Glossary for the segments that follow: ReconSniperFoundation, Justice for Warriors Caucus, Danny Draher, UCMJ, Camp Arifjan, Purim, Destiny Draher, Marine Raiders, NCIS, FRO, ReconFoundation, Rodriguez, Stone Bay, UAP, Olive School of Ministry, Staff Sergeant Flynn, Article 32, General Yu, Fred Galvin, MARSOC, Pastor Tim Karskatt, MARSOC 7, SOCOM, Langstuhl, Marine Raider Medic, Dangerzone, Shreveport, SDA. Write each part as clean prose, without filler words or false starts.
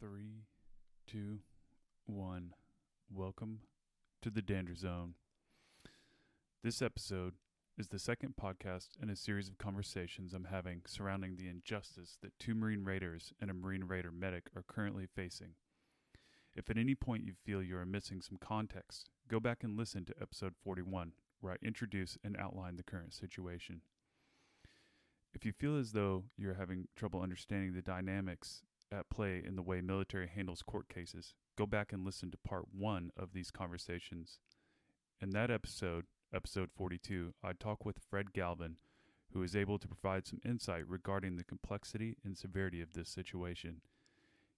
3, 2, 1. Welcome to the Dangerzone. This episode is the second podcast in a series of conversations I'm having surrounding the injustice that two Marine Raiders and a Marine Raider Medic are currently facing. If at any point you feel you are missing some context, go back and listen to episode 41, where I introduce and outline the current situation. If you feel as though you're having trouble understanding the dynamics at play in the way military handles court cases, go back and listen to part 1 of these conversations. In that episode, episode 42, I talk with Fred Galvin, who is able to provide some insight regarding the complexity and severity of this situation.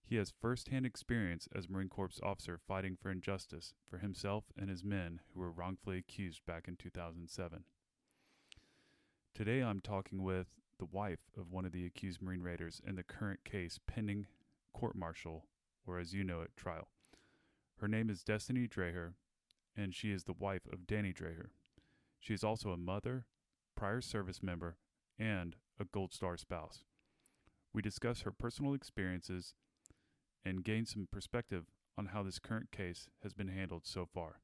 He has first-hand experience as Marine Corps officer fighting for injustice for himself and his men who were wrongfully accused back in 2007. Today I'm talking with the wife of one of the accused Marine Raiders in the current case pending court-martial, or as you know it, trial. Her name is Destiny Draher, and she is the wife of Danny Draher. She is also a mother, prior service member, and a Gold Star spouse. We discuss her personal experiences and gain some perspective on how this current case has been handled so far.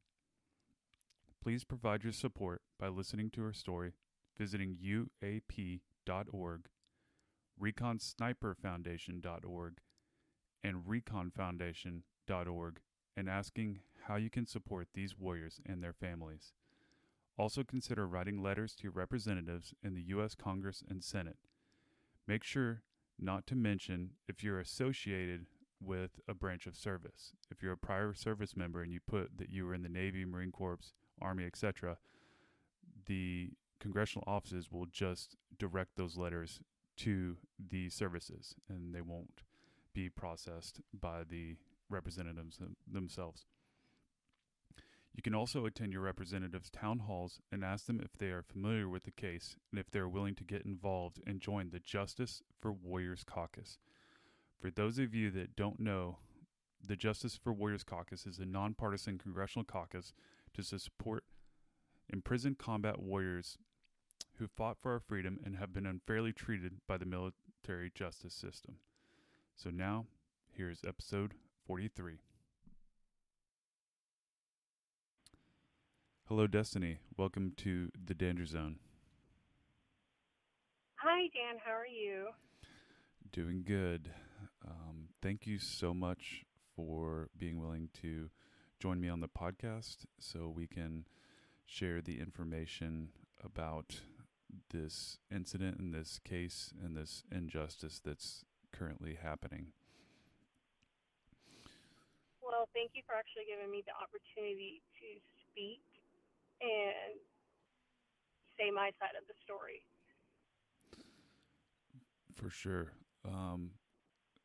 Please provide your support by listening to her story, visiting UAP.org, ReconSniperFoundation.org, and ReconFoundation.org, and asking how you can support these warriors and their families. Also consider writing letters to your representatives in the U.S. Congress and Senate. Make sure not to mention if you're associated with a branch of service. If you're a prior service member and you put that you were in the Navy, Marine Corps, Army, etc., the congressional offices will just direct those letters to the services, and they won't be processed by the representatives themselves. You can also attend your representatives' town halls and ask them if they are familiar with the case and if they are willing to get involved and join the Justice for Warriors Caucus. For those of you that don't know, the Justice for Warriors Caucus is a nonpartisan congressional caucus to support imprisoned combat warriors who fought for our freedom and have been unfairly treated by the military justice system. So now, here is episode 43. Hello, Destiny. Welcome to the Danger Zone. Hi, Dan. How are you? Doing good. Thank you so much for being willing to join me on the podcast so we can share the information about this incident and this case and this injustice that's currently happening. Well, thank you for actually giving me the opportunity to speak and say my side of the story. For sure.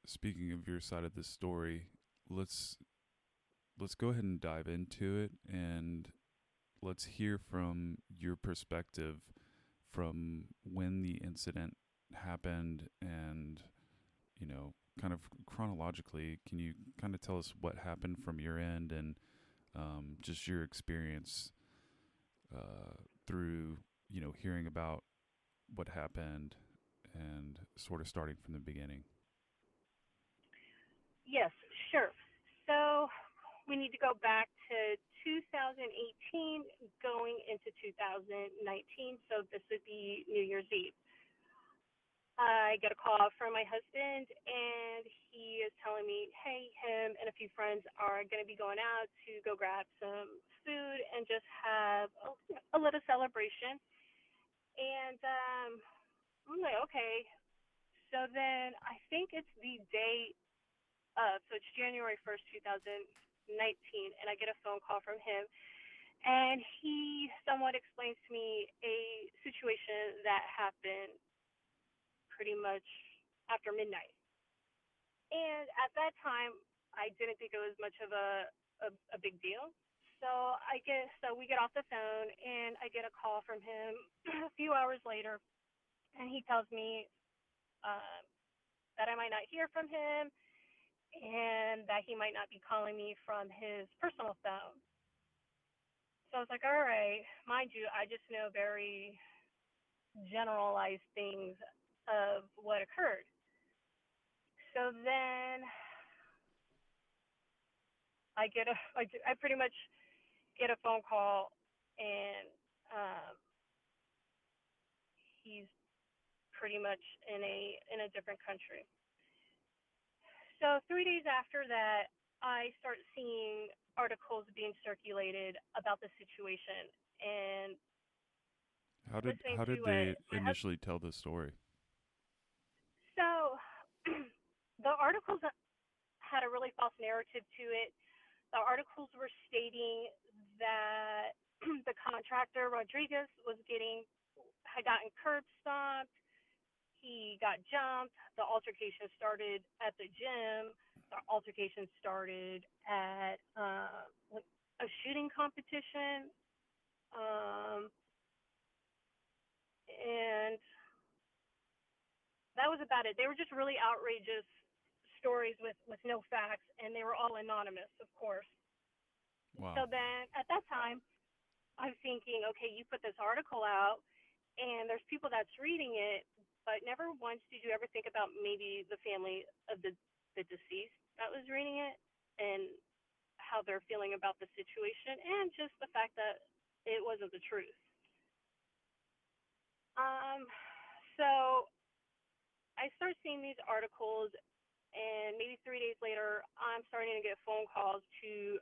Speaking of your side of the story, let's go ahead and dive into it, and let's hear from your perspective from when the incident happened and, you know, kind of chronologically. Can you kind of tell us what happened from your end and just your experience through, you know, hearing about what happened and sort of starting from the beginning? Yes, sure. So we need to go back to 2018 going into 2019, so this would be New Year's Eve. I get a call from my husband, and he is telling me, hey, him and a few friends are going to be going out to go grab some food and just have a little celebration. And I'm like, okay. So then I think it's the day of, so it's January 1st, 2019, and I get a phone call from him. And he somewhat explains to me a situation that happened pretty much after midnight. And at that time, I didn't think it was much of a big deal. So we get off the phone, and I get a call from him a few hours later, and he tells me that I might not hear from him and that he might not be calling me from his personal phone. So I was like, all right. Mind you, I just know very generalized things of what occurred. So then I pretty much get a phone call, and he's pretty much in a different country. So 3 days after that, I start seeing articles being circulated about the situation. And how did they initially tell the story? So the articles had a really false narrative to it. The articles were stating that the contractor Rodriguez had gotten curb stomped. He got jumped. The altercation started at the gym. The altercation started at a shooting competition. And that was about it. They were just really outrageous stories with no facts, and they were all anonymous, of course. Wow. So then at that time, I'm thinking, okay, you put this article out, and there's people that's reading it, but never once did you ever think about maybe the family of the deceased that was reading it and how they're feeling about the situation and just the fact that it wasn't the truth. So I start seeing these articles, and maybe 3 days later, I'm starting to get phone calls to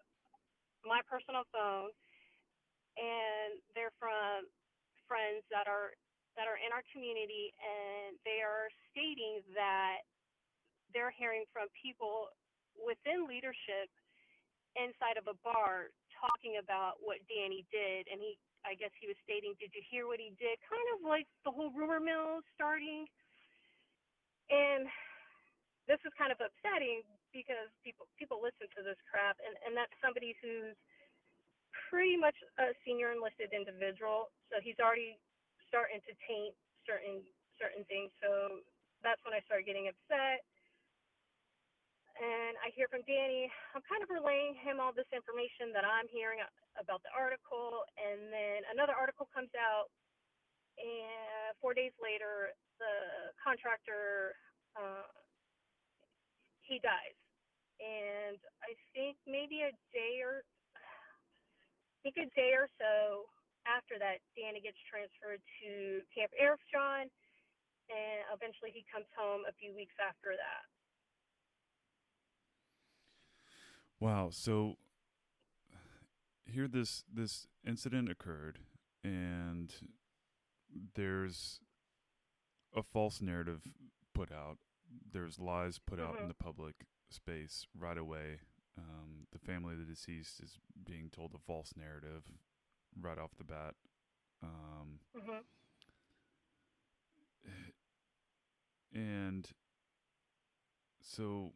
my personal phone, and they're from friends that are in our community, and they are stating that they're hearing from people within leadership inside of a bar talking about what Danny did, and I guess he was stating, did you hear what he did? Kind of like the whole rumor mill starting. And this is kind of upsetting because people listen to this crap, and that's somebody who's pretty much a senior enlisted individual, so he's already starting to taint certain things. So that's when I started getting upset. And I hear from Danny. I'm kind of relaying him all this information that I'm hearing about the article. And then another article comes out, and 4 days later, the contractor, he dies. And I think maybe a day or so after that, Danny gets transferred to Camp Arifjan, and eventually he comes home a few weeks after that. Wow. So here this incident occurred, and there's a false narrative put out. There's lies put out in the public space right away. The family of the deceased is being told a false narrative right off the bat. And so...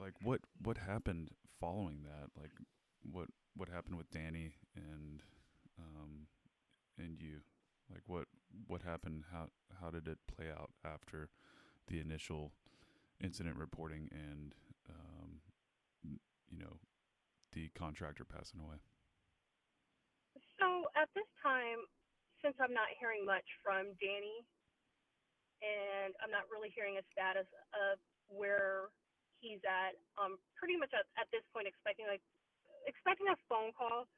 like what happened following that? Like what happened with Danny and you? Like what happened? How did it play out after the initial incident reporting and the contractor passing away? So at this time, since I'm not hearing much from Danny, and I'm not really hearing a status of where he's at, pretty much at this point expecting a phone call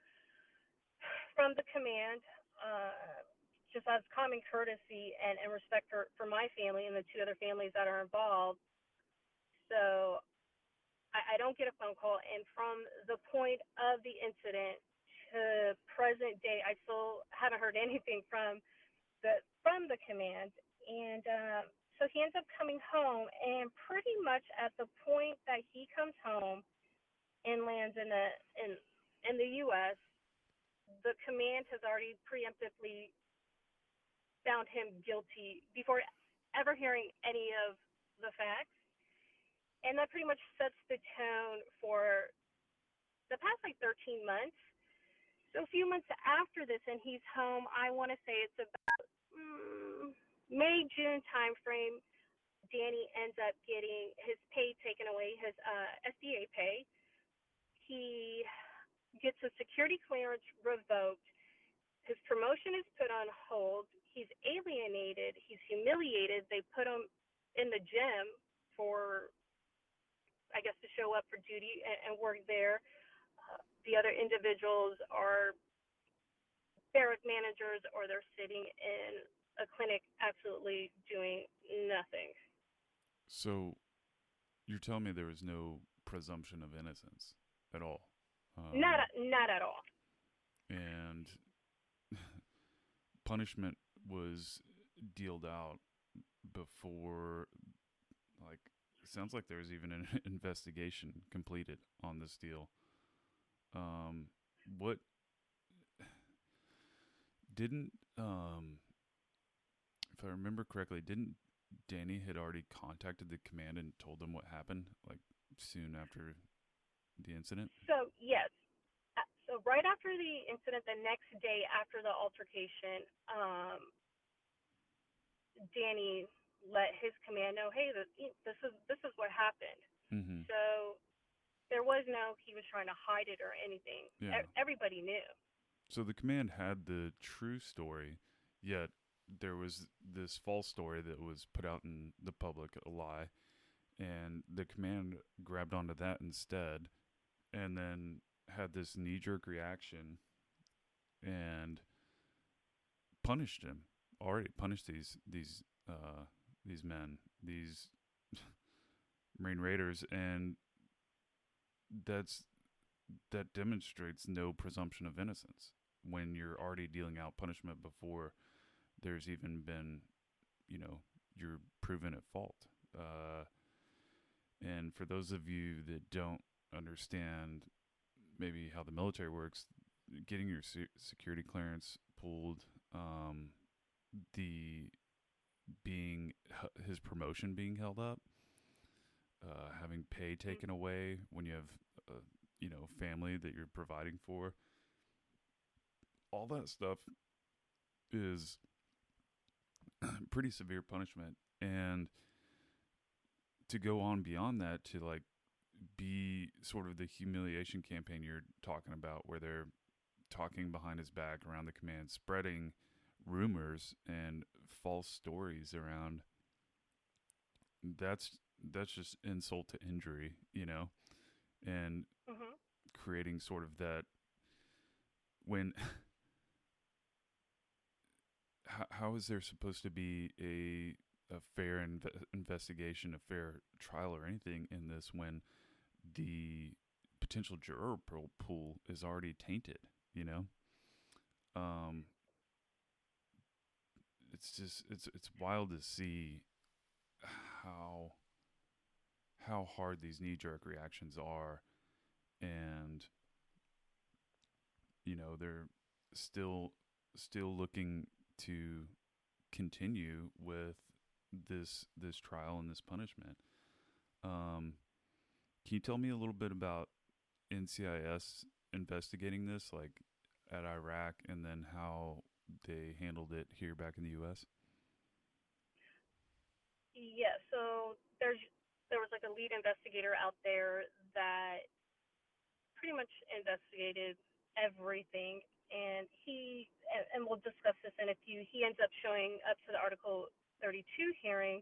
from the command, just as common courtesy and respect for my family and the two other families that are involved. So I don't get a phone call, and from the point of the incident to present day, I still haven't heard anything from the command. And so he ends up coming home, and pretty much at the point that he comes home and lands in the U.S., the command has already preemptively found him guilty before ever hearing any of the facts. And that pretty much sets the tone for the past, 13 months. So a few months after this, and he's home, I want to say it's about... May-June time frame, Danny ends up getting his pay taken away, his SDA pay. He gets his security clearance revoked. His promotion is put on hold. He's alienated. He's humiliated. They put him in the gym for I guess, to show up for duty and work there. The other individuals are barrack managers, or they're sitting in a clinic absolutely doing nothing. So you're telling me there was no presumption of innocence at all? Not at all. And punishment was dealed out before, like, it sounds like there was even an investigation completed on this deal. If I remember correctly, didn't Danny had already contacted the command and told them what happened, like, soon after the incident? So, yes. So right after the incident, the next day after the altercation, Danny let his command know, hey, this is what happened. Mm-hmm. So there was no, he was trying to hide it or anything. Yeah. Everybody knew. So the command had the true story, yet there was this false story that was put out in the public, a lie, and the command grabbed onto that instead, and then had this knee-jerk reaction and punished him. Already punished these men, these Marine Raiders, and that demonstrates no presumption of innocence when you're already dealing out punishment before there's even been, you're proven at fault. And for those of you that don't understand maybe how the military works, getting your security clearance pulled, his promotion being held up, having pay taken away when you have family that you're providing for, all that stuff is pretty severe punishment. And to go on beyond that to be sort of the humiliation campaign you're talking about, where they're talking behind his back around the command, spreading rumors and false stories around, that's just insult to injury, and mm-hmm. creating sort of that, when how is there supposed to be a fair investigation, a fair trial or anything in this when the potential juror pool is already tainted, It's just it's wild to see how hard these knee-jerk reactions are, and they're still looking to continue with this trial and this punishment. Can you tell me a little bit about NCIS investigating this, like at Iraq, and then how they handled it here back in the U.S.? Yeah, so there was a lead investigator out there that pretty much investigated everything, and he, and we'll discuss this in a few, he ends up showing up to the Article 32 hearing.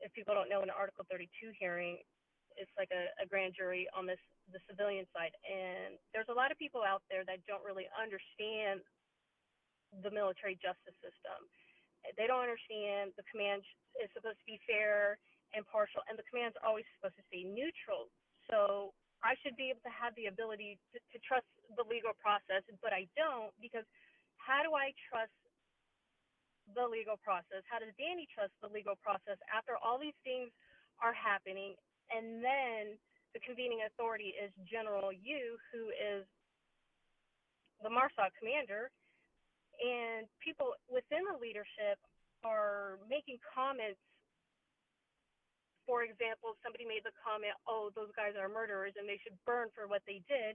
If people don't know, an Article 32 hearing, it's like a grand jury on the civilian side, and there's a lot of people out there that don't really understand the military justice system. They don't understand the command is supposed to be fair and partial, and the command's always supposed to stay neutral. So I should be able to have the ability to trust the legal process, but I don't, because how do I trust the legal process? How does Danny trust the legal process after all these things are happening? And then the convening authority is General Yu, who is the MARSOC commander, and people within the leadership are making comments. For example, somebody made the comment, oh, those guys are murderers and they should burn for what they did.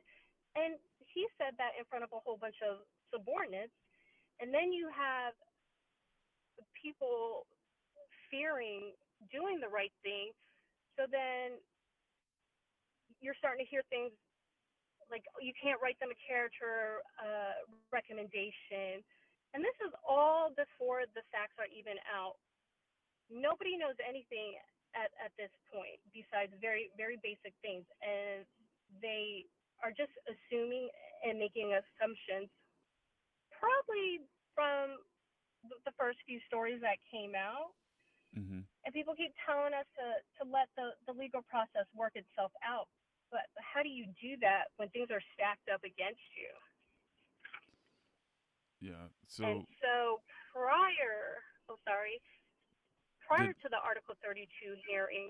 And he said that in front of a whole bunch of subordinates. And then you have people fearing doing the right thing. So then you're starting to hear things like, you can't write them a character recommendation. And this is all before the facts are even out. Nobody knows anything at this point besides very, very basic things. And they are just assuming and making assumptions probably from the first few stories that came out. Mm-hmm. And people keep telling us to let the legal process work itself out. But how do you do that when things are stacked up against you? Yeah. Prior to the Article 32 hearing,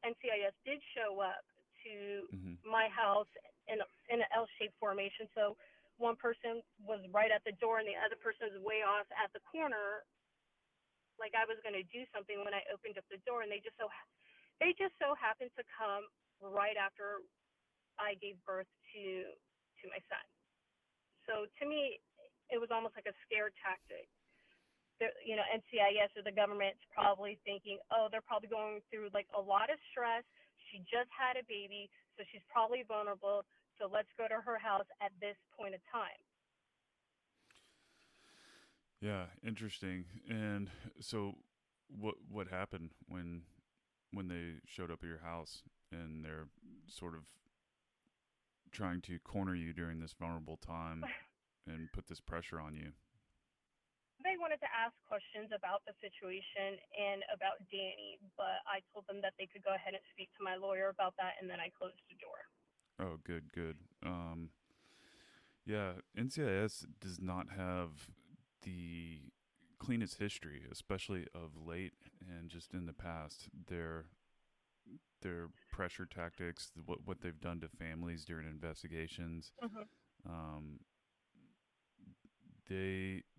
NCIS did show up to mm-hmm. my house in an L-shaped formation. So one person was right at the door and the other person's way off at the corner. Like I was going to do something when I opened up the door, and they just so happened to come right after I gave birth to my son. So to me, it was almost like a scare tactic. You know, NCIS or the government's probably thinking, oh, they're probably going through like a lot of stress. She just had a baby, so she's probably vulnerable. So let's go to her house at this point in time. Yeah, interesting. And so what happened when they showed up at your house and they're sort of trying to corner you during this vulnerable time and put this pressure on you? They wanted to ask questions about the situation and about Danny, but I told them that they could go ahead and speak to my lawyer about that, and then I closed the door. Oh, good. Yeah, NCIS does not have the cleanest history, especially of late and just in the past. Their pressure tactics, what they've done to families during investigations. Mm-hmm.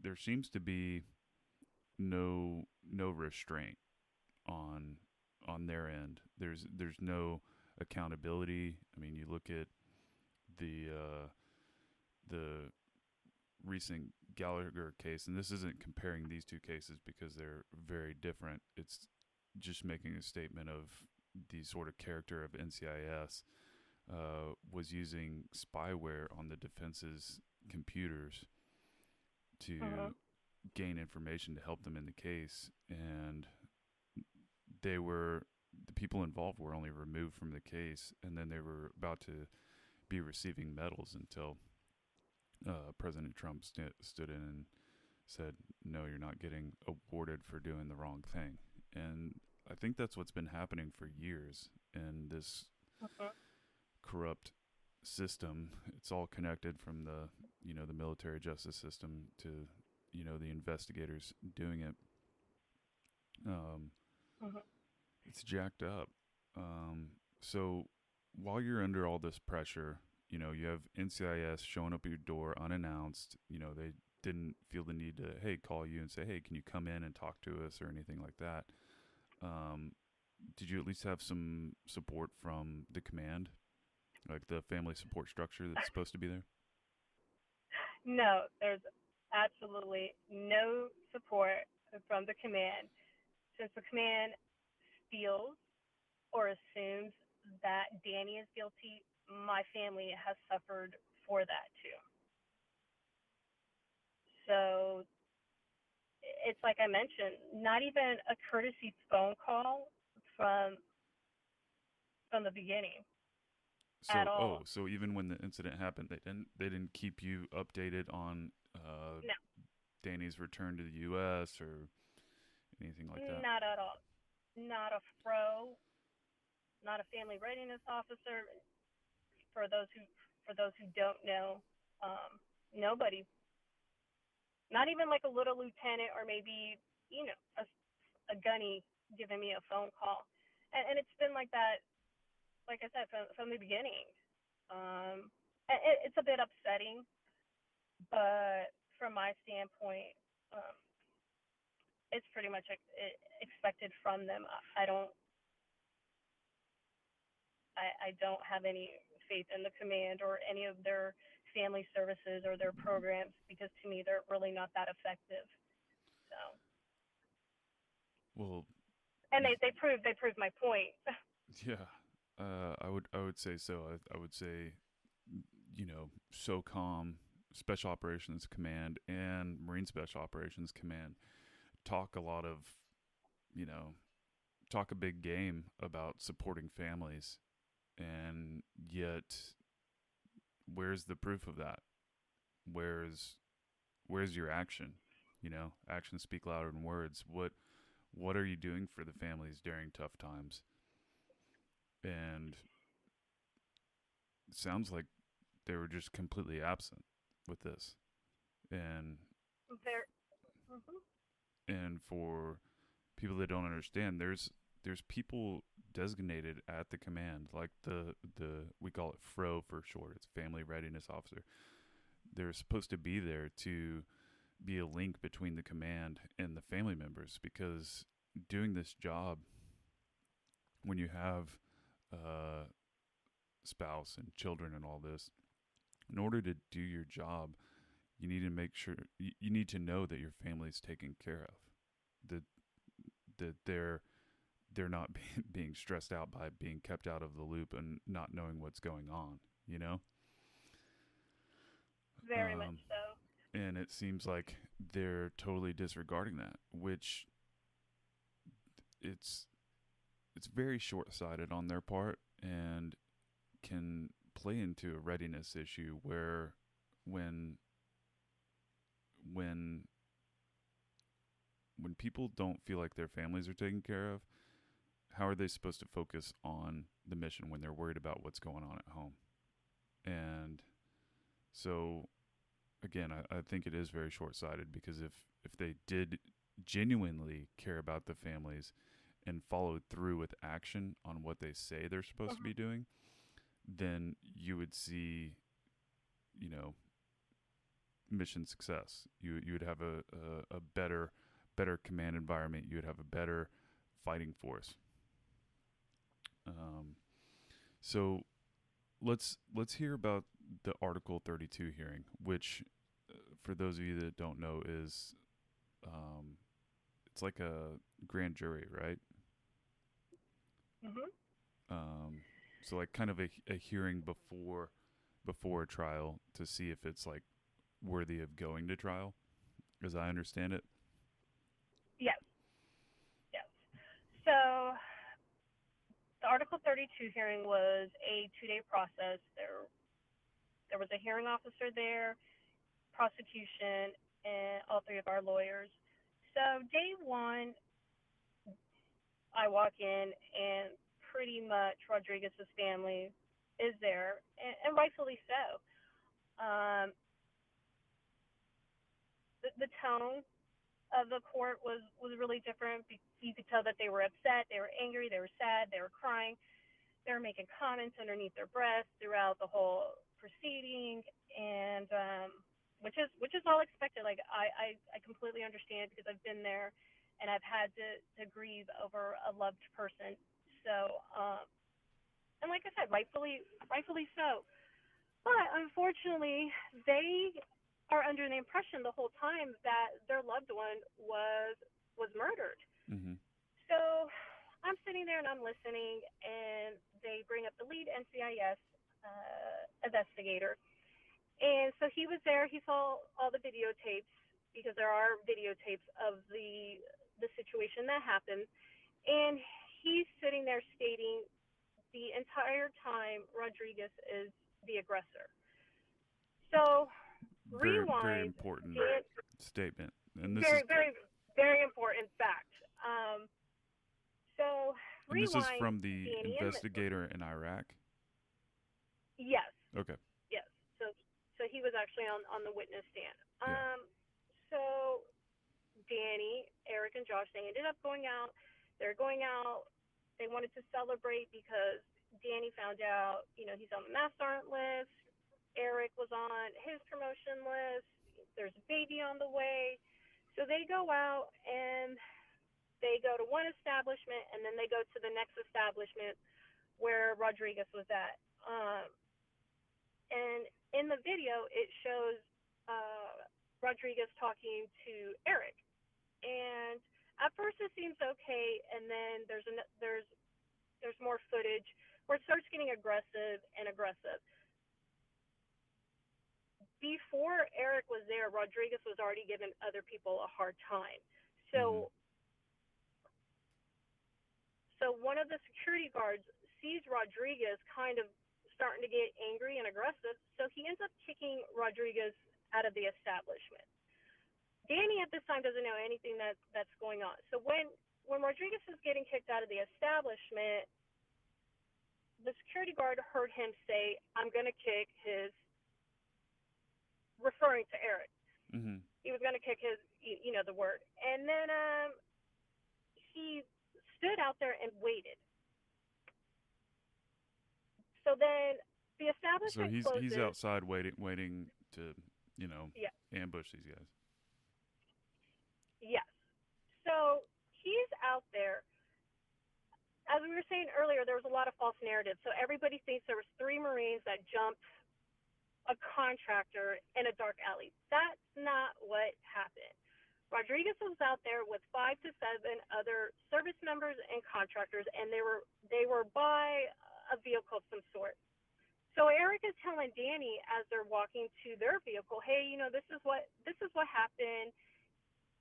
There seems to be no restraint on their end. There's no accountability. I mean, you look at the recent Gallagher case, and this isn't comparing these two cases because they're very different. It's just making a statement of the sort of character of NCIS was using spyware on the defense's computers to uh-huh. gain information to help them in the case. And the people involved were only removed from the case, and then they were about to be receiving medals until President Trump stood in and said, no, you're not getting awarded for doing the wrong thing. And I think that's what's been happening for years in this uh-huh. corrupt system. It's all connected from the military justice system to, the investigators doing it. Uh-huh. It's jacked up. So while you're under all this pressure, you have NCIS showing up at your door unannounced. They didn't feel the need to, hey, call you and say, hey, can you come in and talk to us or anything like that. Did you at least have some support from the command? Like the family support structure that's supposed to be there? No, there's absolutely no support from the command. Since the command feels or assumes that Danny is guilty, my family has suffered for that too. So it's like I mentioned, not even a courtesy phone call from the beginning. So even when the incident happened, they didn't keep you updated on no. Danny's return to the U.S. or anything like that? Not at all. Not a FRO, not a family readiness officer. For those who don't know, nobody. Not even like a little lieutenant or maybe a gunny giving me a phone call, and it's been like that. Like I said, from the beginning, it's a bit upsetting, but from my standpoint, it's pretty much expected from them. I don't have any faith in the command or any of their family services or their programs, because to me, they're really not that effective. So. Well. And they proved my point. Yeah. I would say so. I would say, SOCOM, Special Operations Command, and Marine Special Operations Command talk a lot of, talk a big game about supporting families, and yet where's the proof of that? Where's your action? You know, actions speak louder than words. What are you doing for the families during tough times? And it sounds like they were just completely absent with this. And for people that don't understand, there's people designated at the command, like the we call it FRO for short. It's Family Readiness Officer. They're supposed to be there to be a link between the command and the family members, because doing this job, when you have a spouse and children and all this, in order to do your job, you need to make sure, you need to know that your family's taken care of, that they're not being stressed out by being kept out of the loop and not knowing what's going on, you know? Very much so. And it seems like they're totally disregarding that, which it's very short-sighted on their part and can play into a readiness issue where when people don't feel like their families are taken care of, how are they supposed to focus on the mission when they're worried about what's going on at home? And so, again, I think it is very short-sighted, because if they did genuinely care about the families and followed through with action on what they say they're supposed to be doing, then you would see, you know, mission success. You would have a better command environment. You would have a better fighting force. So let's hear about the Article 32 hearing, which, for those of you that don't know, is it's like a grand jury, right? Mm-hmm. So like kind of a hearing before a trial to see if it's like worthy of going to trial, as I understand it. Yes. So the Article 32 hearing was a 2-day process. There was a hearing officer there, prosecution, and all three of our lawyers. So day one, I walk in, and pretty much Rodriguez's family is there, and rightfully so. The tone of the court was really different. You could tell that they were upset, they were angry, they were sad, they were crying. They were making comments underneath their breath throughout the whole proceeding, and which is all expected. Like I completely understand, because I've been there and I've had to grieve over a loved person. So, and like I said, rightfully so. But unfortunately, they are under the impression the whole time that their loved one was murdered. Mm-hmm. So I'm sitting there and I'm listening, and they bring up the lead NCIS investigator. And so he was there. He saw all the videotapes, because there are videotapes of the situation that happened. And he's sitting there stating the entire time Rodriguez is the aggressor. So very, rewind. Very important statement. And this very, is very, very important fact. So rewind. And this is from the investigator in Iraq? Yes. Okay. Yes. So he was actually on the witness stand. Yeah. So Danny, Eric, and Josh, they ended up going out. They're going out. They wanted to celebrate because Danny found out, you know, he's on the mass sergeant list. Eric was on his promotion list. There's a baby on the way. So they go out and they go to one establishment, and then they go to the next establishment where Rodriguez was at. And in the video, it shows Rodriguez talking to Eric. And at first it seems okay, and then there's more footage where it starts getting aggressive. Before Eric was there, Rodriguez was already giving other people a hard time. So one of the security guards sees Rodriguez kind of starting to get angry and aggressive, so he ends up kicking Rodriguez out of the establishment. Danny at this time doesn't know anything that's going on. So when Rodriguez is getting kicked out of the establishment, the security guard heard him say, "I'm going to kick his," referring to Eric. Mm-hmm. He was going to kick his, you know, the word. And then he stood out there and waited. So then the establishment closes. So he's outside waiting to, you know, yeah, ambush these guys. Yes. So he's out there. As we were saying earlier, there was a lot of false narratives. So everybody thinks there was 3 Marines that jumped a contractor in a dark alley. That's not what happened. Rodriguez was out there with 5 to 7 other service members and contractors, and they were by a vehicle of some sort. So Eric is telling Danny as they're walking to their vehicle, "Hey, you know, this is what happened.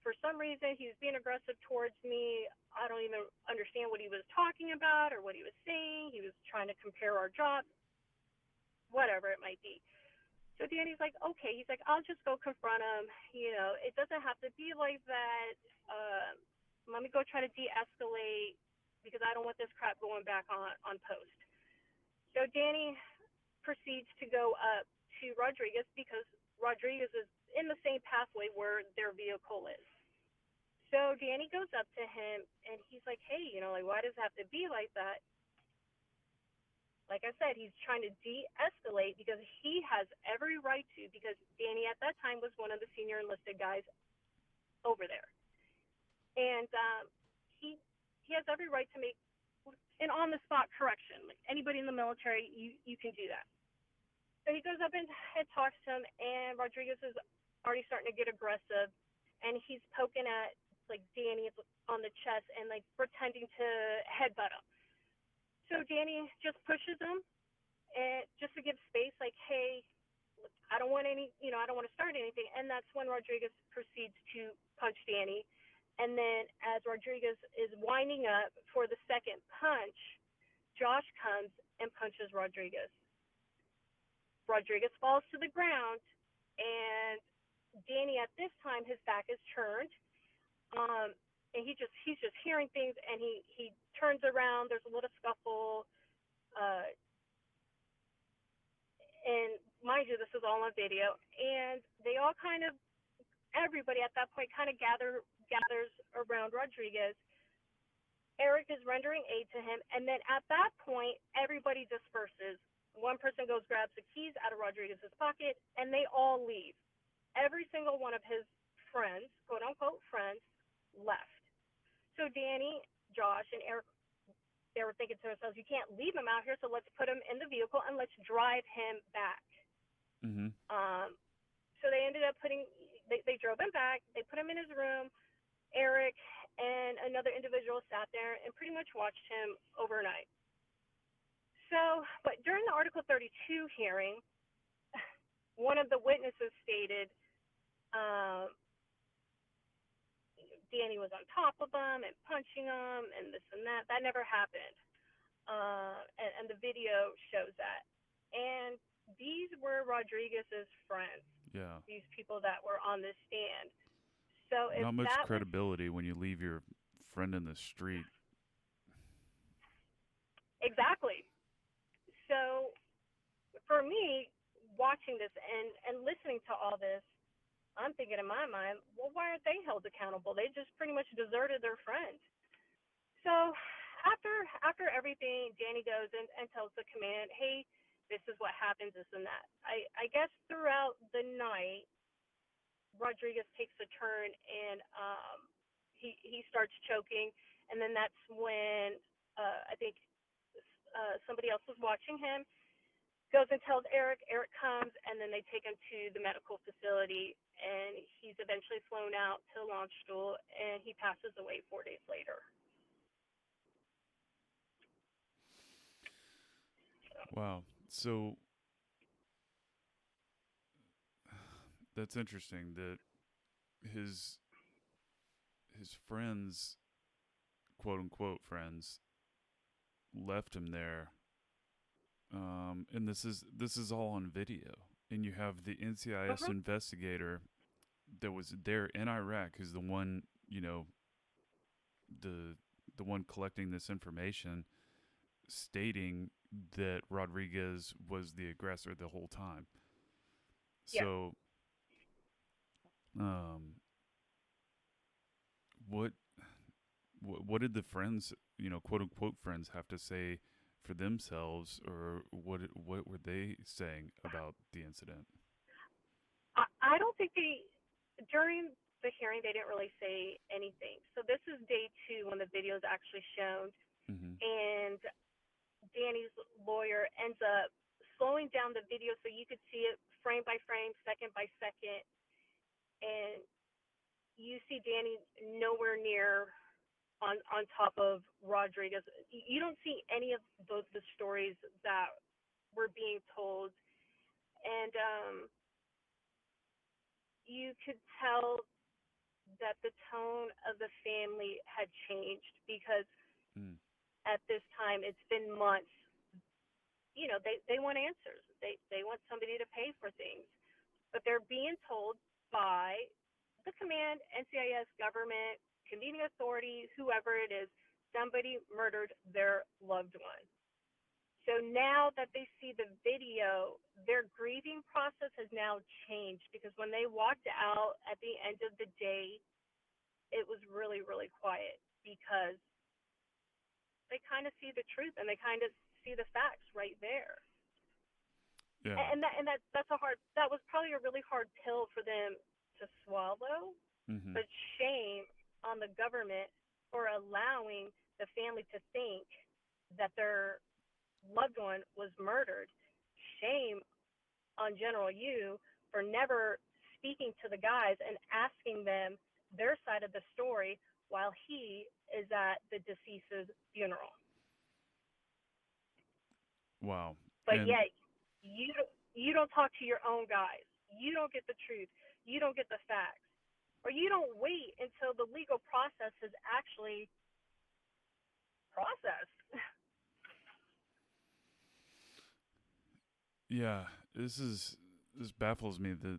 For some reason, he was being aggressive towards me. I don't even understand what he was talking about or what he was saying. He was trying to compare our jobs, whatever it might be." So Danny's like, "Okay." He's like, "I'll just go confront him. You know, it doesn't have to be like that. Let me go try to de-escalate because I don't want this crap going back on post." So Danny proceeds to go up to Rodriguez because Rodriguez is in the same pathway where their vehicle is. So Danny goes up to him and he's like, "Hey, you know, like, why does it have to be like that?" Like I said, he's trying to de-escalate because he has every right to, because Danny at that time was one of the senior enlisted guys over there. And he has every right to make an on-the-spot correction. Like anybody in the military, you can do that. So he goes up and talks to him, and Rodriguez is already starting to get aggressive, and he's poking at, like, Danny on the chest and, like, pretending to headbutt him. So Danny just pushes him, and just to give space, like, "Hey, I don't want any, you know, I don't want to start anything." And that's when Rodriguez proceeds to punch Danny. And then as Rodriguez is winding up for the second punch, Josh comes and punches Rodriguez. Rodriguez falls to the ground, and Danny at this time, his back is turned. And he's just hearing things, and he turns around. There's a little scuffle. And mind you, this is all on video. And they all kind of, everybody at that point kind of gathers around Rodriguez. Eric is rendering aid to him. And then at that point, everybody disperses. One person goes, grabs the keys out of Rodriguez's pocket, and they all leave. Every single one of his friends, quote-unquote friends, left. So Danny, Josh, and Eric, they were thinking to themselves, "You can't leave him out here, so let's put him in the vehicle and let's drive him back." Mm-hmm. So they ended up they drove him back. They put him in his room. Eric and another individual sat there and pretty much watched him overnight. So, but during the Article 32 hearing, one of the witnesses stated, Danny was on top of him and punching him and this and that. That never happened. And the video shows that. And these were Rodriguez's friends. Yeah. These people that were on this stand. So if not much credibility when you leave your friend in the street. Exactly. So for me, watching this and listening to all this, I'm thinking in my mind, well, why aren't they held accountable? They just pretty much deserted their friend. So after everything, Danny goes and tells the command, "Hey, this is what happens, this and that." I guess throughout the night, Rodriguez takes a turn and he starts choking. And then that's when I think somebody else was watching him, goes and tells Eric. Eric comes, and then they take him to the medical facility, and he's eventually flown out to Langstuhl, and he passes away 4 days later. Wow. So that's interesting that his friends, quote-unquote friends, left him there. And this is all on video. And you have the NCIS investigator that was there in Iraq, who's the one, you know, the one collecting this information, stating that Rodriguez was the aggressor the whole time. So, what did the friends, you know, quote unquote friends, have to say for themselves, or what were they saying about the incident? I don't think during the hearing they didn't really say anything. So this is day two when the video is actually shown, and Danny's lawyer ends up slowing down the video so you could see it frame by frame, second by second, and you see Danny nowhere near on top of Rodriguez. You don't see any of both the stories that were being told, and you could tell that the tone of the family had changed, because at this time it's been months. You know, they want answers. They want somebody to pay for things. But they're being told by the command, NCIS, government, convening authority, whoever it is, somebody murdered their loved one. So now that they see the video, their grieving process has now changed, because when they walked out at the end of the day, it was really, really quiet, because they kind of see the truth and they kind of see the facts right there. Yeah. That was probably a really hard pill for them to swallow. But shame on the government for allowing the family to think that their loved one was murdered. Shame on General Yu for never speaking to the guys and asking them their side of the story while he is at the deceased's funeral. Wow. But yet, you don't talk to your own guys. You don't get the truth. You don't get the facts. Or you don't wait until the legal process is actually processed. Yeah, this baffles me that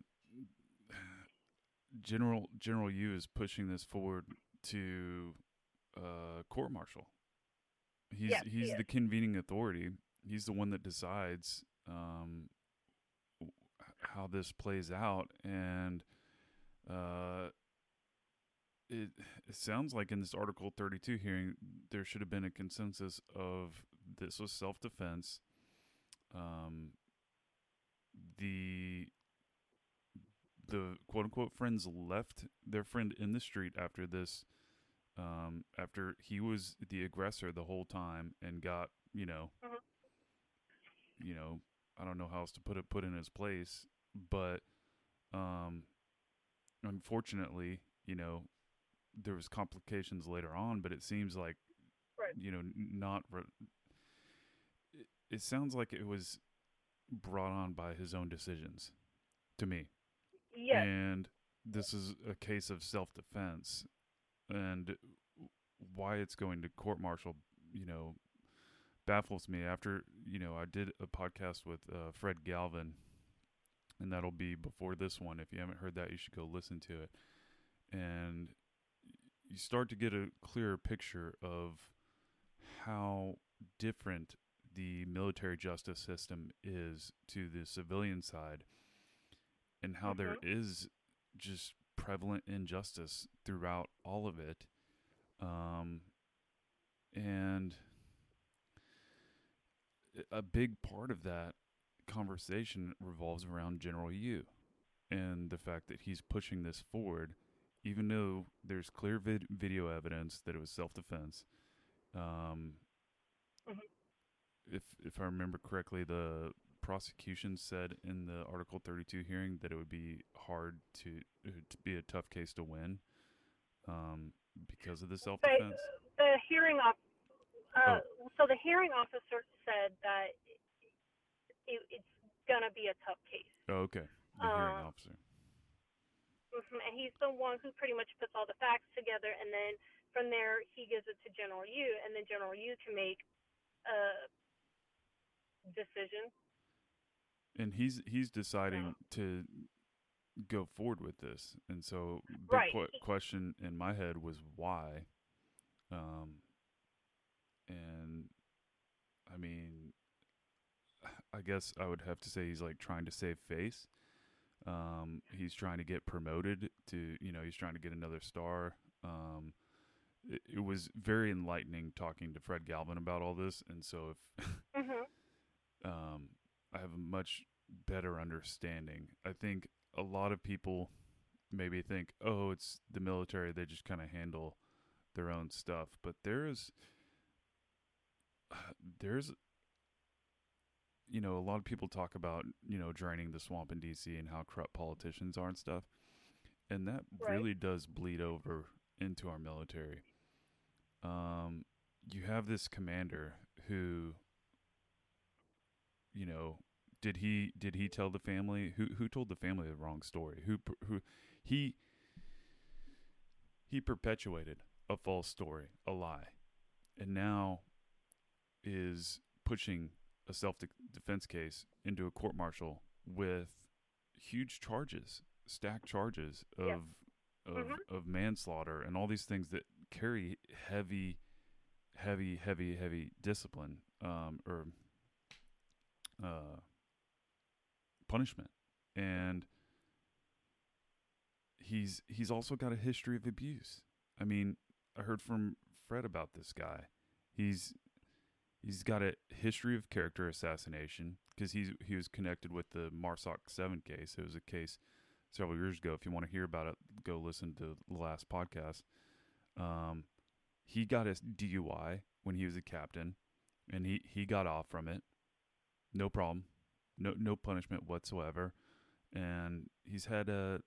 General Yu is pushing this forward to court martial. He's the convening authority. He's the one that decides how this plays out, and it sounds like in this Article 32 hearing there should have been a consensus of this was self-defense. The quote-unquote friends left their friend in the street after this, after he was the aggressor the whole time and got, you know, you know, I don't know how else to put in his place, but unfortunately, you know, there was complications later on, but it seems like, you know, it sounds like it was brought on by his own decisions to me. Yeah. And this is a case of self-defense, and why it's going to court martial, you know, baffles me. After, you know, I did a podcast with Fred Galvin, and that'll be before this one. If you haven't heard that, you should go listen to it. And you start to get a clearer picture of how different the military justice system is to the civilian side, and how there is just prevalent injustice throughout all of it. And a big part of that conversation revolves around General Yu and the fact that he's pushing this forward, even though there's clear video evidence that it was self-defense. If I remember correctly, the prosecution said in the Article 32 hearing that it would be hard to be a tough case to win because of the self-defense. The hearing So the hearing officer said that it's going to be a tough case. Oh, okay. The hearing officer. And he's the one who pretty much puts all the facts together, and then from there he gives it to General Yu, and then General Yu can make decision. And he's deciding to go forward with this, and so big question in my head was why. And I mean, I guess I would have to say he's like trying to save face. He's trying to get promoted to, you know, he's trying to get another star. It was very enlightening talking to Fred Galvin about all this, and so if I have a much better understanding. I think a lot of people maybe think, oh, it's the military, they just kind of handle their own stuff, but there's you know, a lot of people talk about, you know, draining the swamp in DC and how corrupt politicians are and stuff, and that really does bleed over into our military. You have this commander who, you know, did he tell the family, who told the family the wrong story, who he perpetuated a false story, a lie, and now is pushing a self-defense case into a court-martial with huge charges, stacked charges of manslaughter and all these things that carry heavy discipline or punishment. And he's also got a history of abuse. I mean, I heard from Fred about this guy. He's got a history of character assassination because he was connected with the MARSOC 7 case. It was a case several years ago. If you want to hear about it, go listen to the last podcast. He got his DUI when he was a captain, and he got off from it. No problem. No punishment whatsoever. And he's had a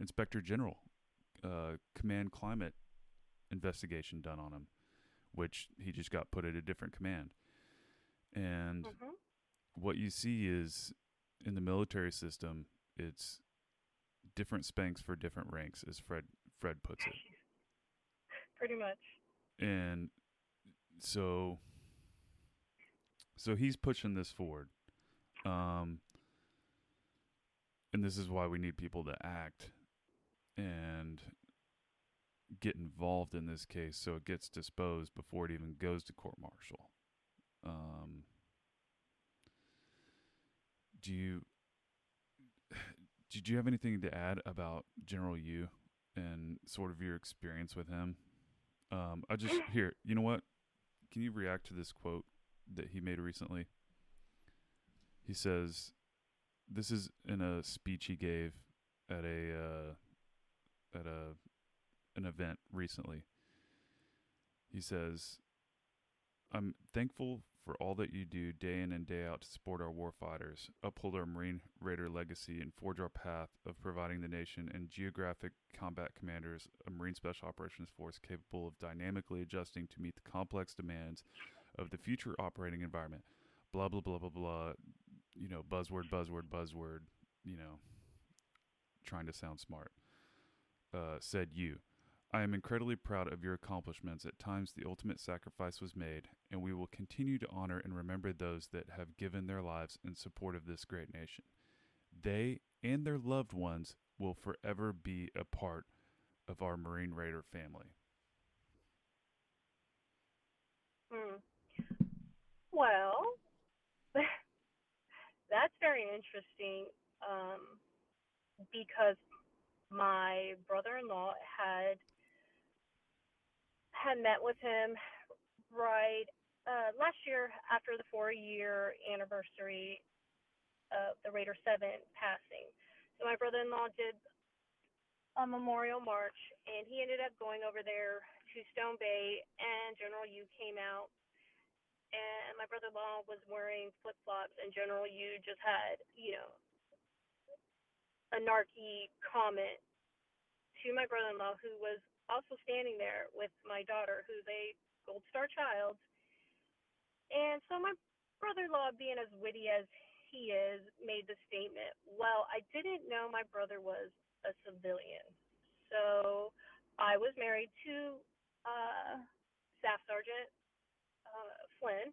Inspector General Command Climate investigation done on him, which he just got put at a different command. And what you see is in the military system, it's different spanks for different ranks, as Fred puts it. Pretty much. And so he's pushing this forward. And this is why we need people to act and get involved in this case so it gets disposed before it even goes to court-martial. Did you have anything to add about General Yu and sort of your experience with him? You know what? Can you react to this quote that he made recently? He says, this is in a speech he gave at an event recently. He says, I'm thankful for all that you do day in and day out to support our warfighters, uphold our Marine Raider legacy, and forge our path of providing the nation and geographic combat commanders a Marine Special Operations Force capable of dynamically adjusting to meet the complex demands of the future operating environment. Blah, blah, blah, blah, blah. You know, buzzword, you know, trying to sound smart. Said you. I am incredibly proud of your accomplishments. At times, the ultimate sacrifice was made, and we will continue to honor and remember those that have given their lives in support of this great nation. They and their loved ones will forever be a part of our Marine Raider family. Well, that's very interesting, because my brother-in-law had met with him last year after the 4-year anniversary of the Raider 7 passing. So my brother-in-law did a memorial march, and he ended up going over there to Stone Bay, and General Yu came out, and my brother-in-law was wearing flip-flops, and General Yu just had, you know, anarchy comment to my brother-in-law, who was also standing there with my daughter, who's a Gold Star child. And so my brother-in-law, being as witty as he is, made the statement, well, I didn't know my brother was a civilian. So I was married to Staff Sergeant Flynn,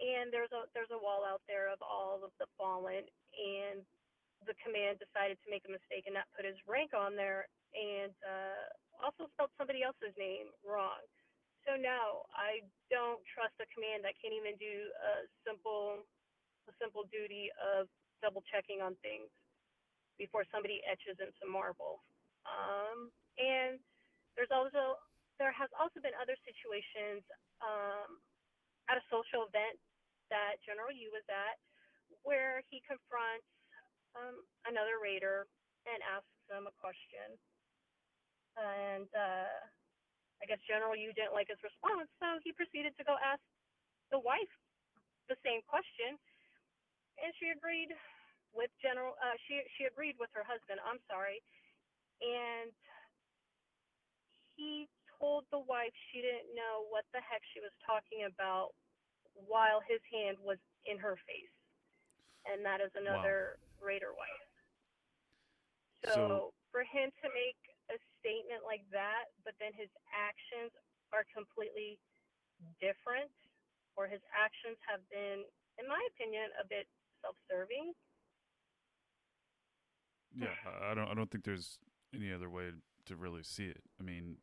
and there's a wall out there of all of the fallen, and the command decided to make a mistake and not put his rank on there, and also spelled somebody else's name wrong. So no, I don't trust a command that can't even do a simple duty of double checking on things before somebody etches in some marble. And there has also been other situations at a social event that General Yu was at, where he confronts another raider and asks him a question, and I guess General Yu didn't like his response, so he proceeded to go ask the wife the same question, and she agreed with she agreed with her husband, I'm sorry, and he told the wife she didn't know what the heck she was talking about while his hand was in her face. And that is another Raider wife. So for him to make a statement like that, but then his actions are completely different, or his actions have been, in my opinion, a bit self-serving. Yeah, I don't think there's any other way to really see it. I mean,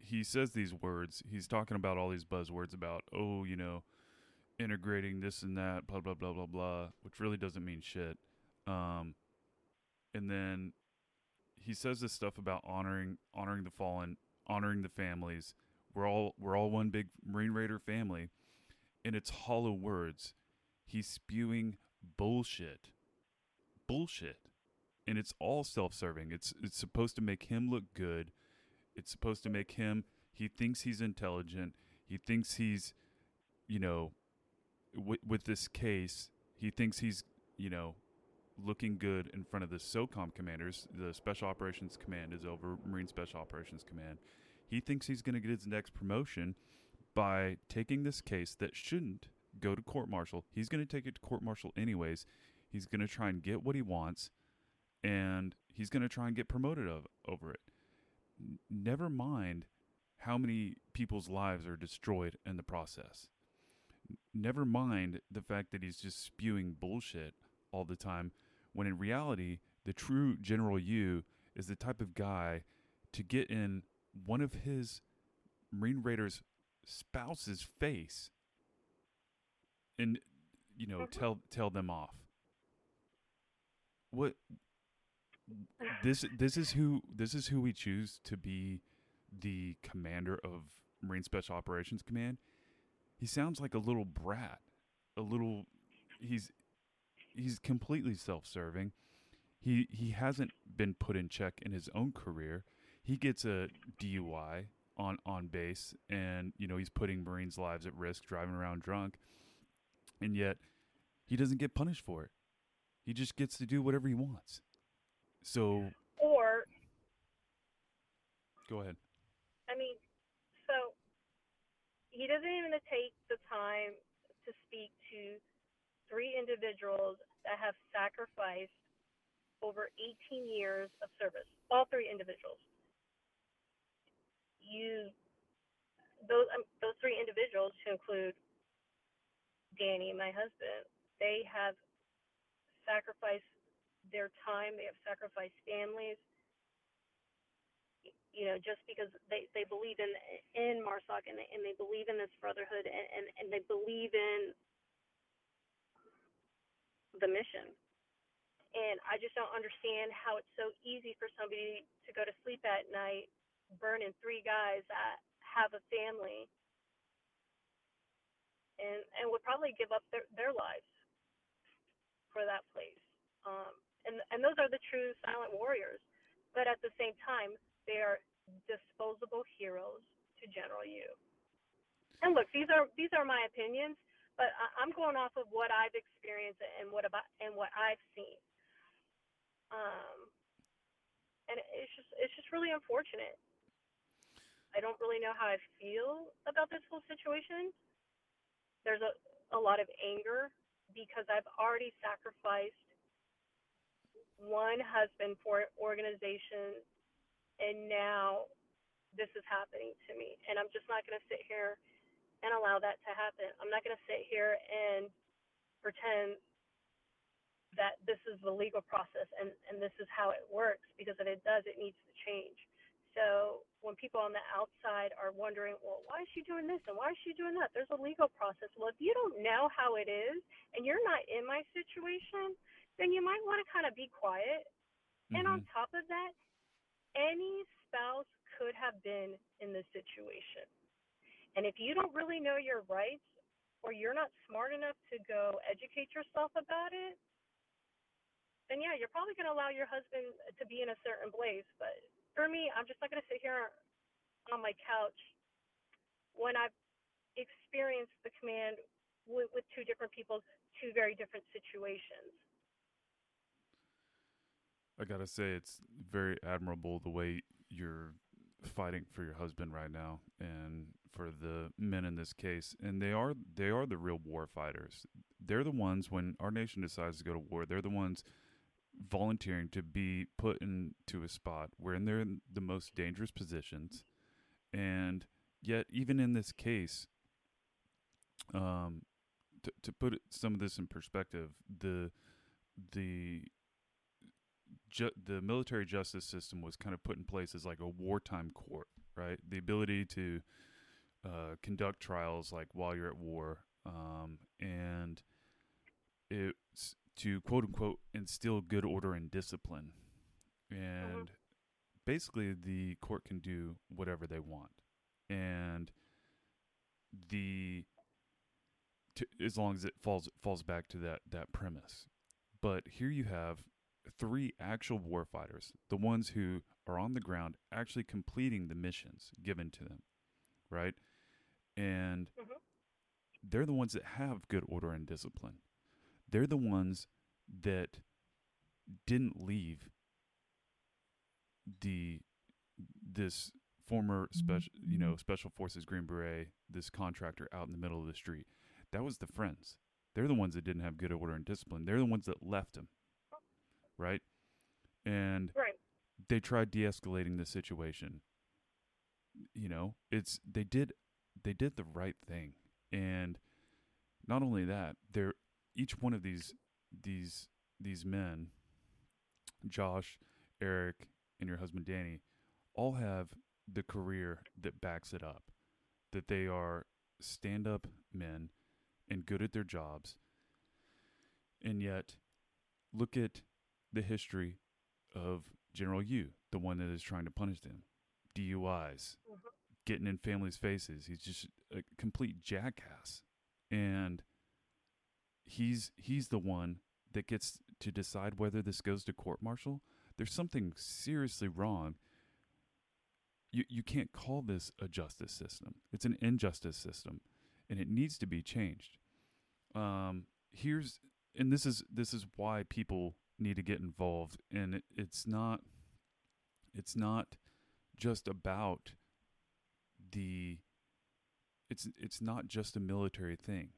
he says these words, he's talking about all these buzzwords about, oh, you know, integrating this and that, blah, blah, blah, blah, blah, which really doesn't mean shit. And then he says this stuff about honoring the fallen, honoring the families. We're all one big Marine Raider family, and it's hollow words. He's spewing bullshit. And it's all self-serving. It's supposed to make him look good. It's supposed to make him, he thinks he's intelligent. He thinks he's, you know, with this case, he thinks he's, you know, looking good in front of the SOCOM commanders. The Special Operations Command is over, Marine Special Operations Command. He thinks he's going to get his next promotion by taking this case that shouldn't go to court-martial. He's going to take it to court-martial anyways. He's going to try and get what he wants, and he's going to try and get promoted over it. Never mind how many people's lives are destroyed in the process. Never mind the fact that he's just spewing bullshit all the time, when in reality, the true General Yu is the type of guy to get in one of his Marine Raiders' spouse's face and, you know, tell them off. What this is who we choose to be the commander of Marine Special Operations Command. He sounds like a little brat, he's completely self-serving. He hasn't been put in check in his own career. He gets a DUI on base, and, you know, he's putting Marines' lives at risk, driving around drunk, and yet he doesn't get punished for it. He just gets to do whatever he wants. So, or go ahead. I mean, so he doesn't even take the time to speak to three individuals that have sacrificed over 18 years of service. All three individuals. Those three individuals, to include Danny, my husband, they have sacrificed their time. They have sacrificed families. You know, just because they believe in MARSOC, and they believe in this brotherhood, and they believe in the mission. And I just don't understand how it's so easy for somebody to go to sleep at night burning three guys that have a family and would probably give up their lives for that place. And those are the true silent warriors. But at the same time, they are disposable heroes to General Yu. And look, these are my opinions, but I'm going off of what I've experienced and what I've seen. And it's just really unfortunate. I don't really know how I feel about this whole situation. There's a lot of anger because I've already sacrificed one husband for an organization. And now this is happening to me, and I'm just not going to sit here and allow that to happen. I'm not going to sit here and pretend that this is the legal process and this is how it works, because if it does, it needs to change. So when people on the outside are wondering, well, why is she doing this and why is she doing that? There's a legal process. Well, if you don't know how it is and you're not in my situation, then you might want to kind of be quiet. Mm-hmm. And on top of that, any spouse could have been in this situation. And if you don't really know your rights or you're not smart enough to go educate yourself about it, then, yeah, you're probably going to allow your husband to be in a certain place. But for me, I'm just not going to sit here on my couch when I've experienced the command with two different people, two very different situations. I got to say, it's very admirable the way you're fighting for your husband right now and for the men in this case. And they are the real war fighters. They're the ones, when our nation decides to go to war, they're the ones volunteering to be put into a spot where they're in the most dangerous positions. And yet, even in this case, to put some of this in perspective, the military justice system was kind of put in place as like a wartime court, right? The ability to conduct trials like while you're at war, and it's to quote unquote instill good order and discipline. And basically, the court can do whatever they want, and as long as it falls back to that premise. But here you have three actual warfighters, the ones who are on the ground actually completing the missions given to them, right? And they're the ones that have good order and discipline. They're the ones that didn't leave this former special forces Green Beret, this contractor out in the middle of the street. That was the friends. They're the ones that didn't have good order and discipline. They're the ones that left him. Right? And they tried de-escalating the situation. You know, it's they did the right thing. And not only that, each one of these men, Josh, Eric, and your husband Danny, all have the career that backs it up. That they are stand-up men and good at their jobs. And yet, look at the history of General Yu, the one that is trying to punish them. DUIs, getting in families' faces. He's just a complete jackass. And he's the one that gets to decide whether this goes to court-martial. There's something seriously wrong. You can't call this a justice system. It's an injustice system, and it needs to be changed. This is why people need to get involved, and it's not just about it's not just a military thing.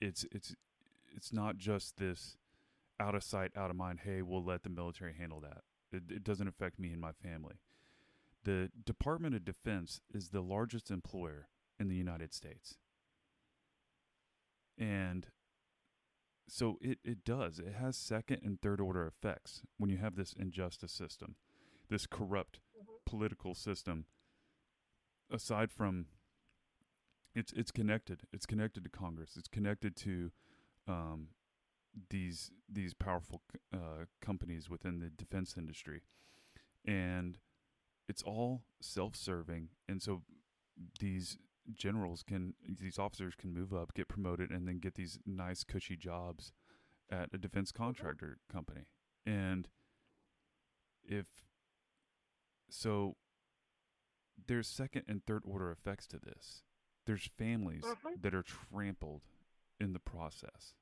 It's not just this out of sight, out of mind, hey, we'll let the military handle that. It doesn't affect me and my family. The Department of Defense is the largest employer in the United States. And so it does. It has second and third order effects when you have this injustice system, this corrupt political system. Aside from, it's connected. It's connected to Congress. It's connected to these powerful companies within the defense industry, and it's all self-serving. And so these officers can move up, get promoted, and then get these nice cushy jobs at a defense contractor company. And there's second and third order effects to this. There's families that are trampled in the process.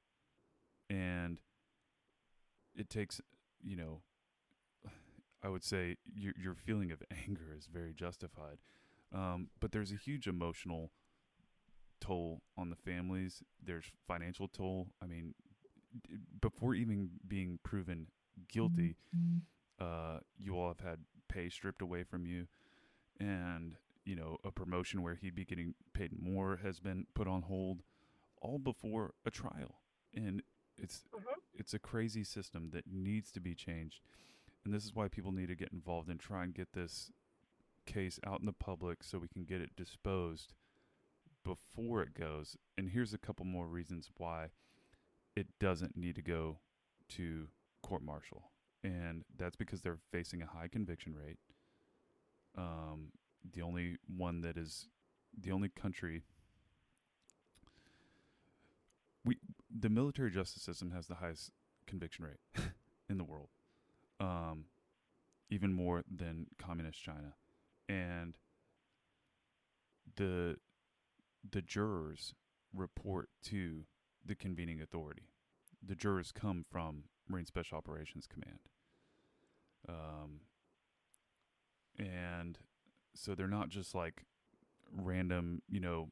And it takes, I would say your feeling of anger is very justified. But there's a huge emotional toll on the families. There's financial toll. I mean, before even being proven guilty, you all have had pay stripped away from you. and, you know, a promotion where he'd be getting paid more has been put on hold, all before a trial. And it's a crazy system that needs to be changed. And this is why people need to get involved and try and get this case out in the public so we can get it disposed before it goes. And here's a couple more reasons why it doesn't need to go to court martial. And that's because they're facing a high conviction rate. The only one that is the only country the military justice system has the highest conviction rate in the world. Even more than communist China. And the jurors report to the convening authority. The jurors come from Marine Special Operations Command. And so they're not just like random, you know,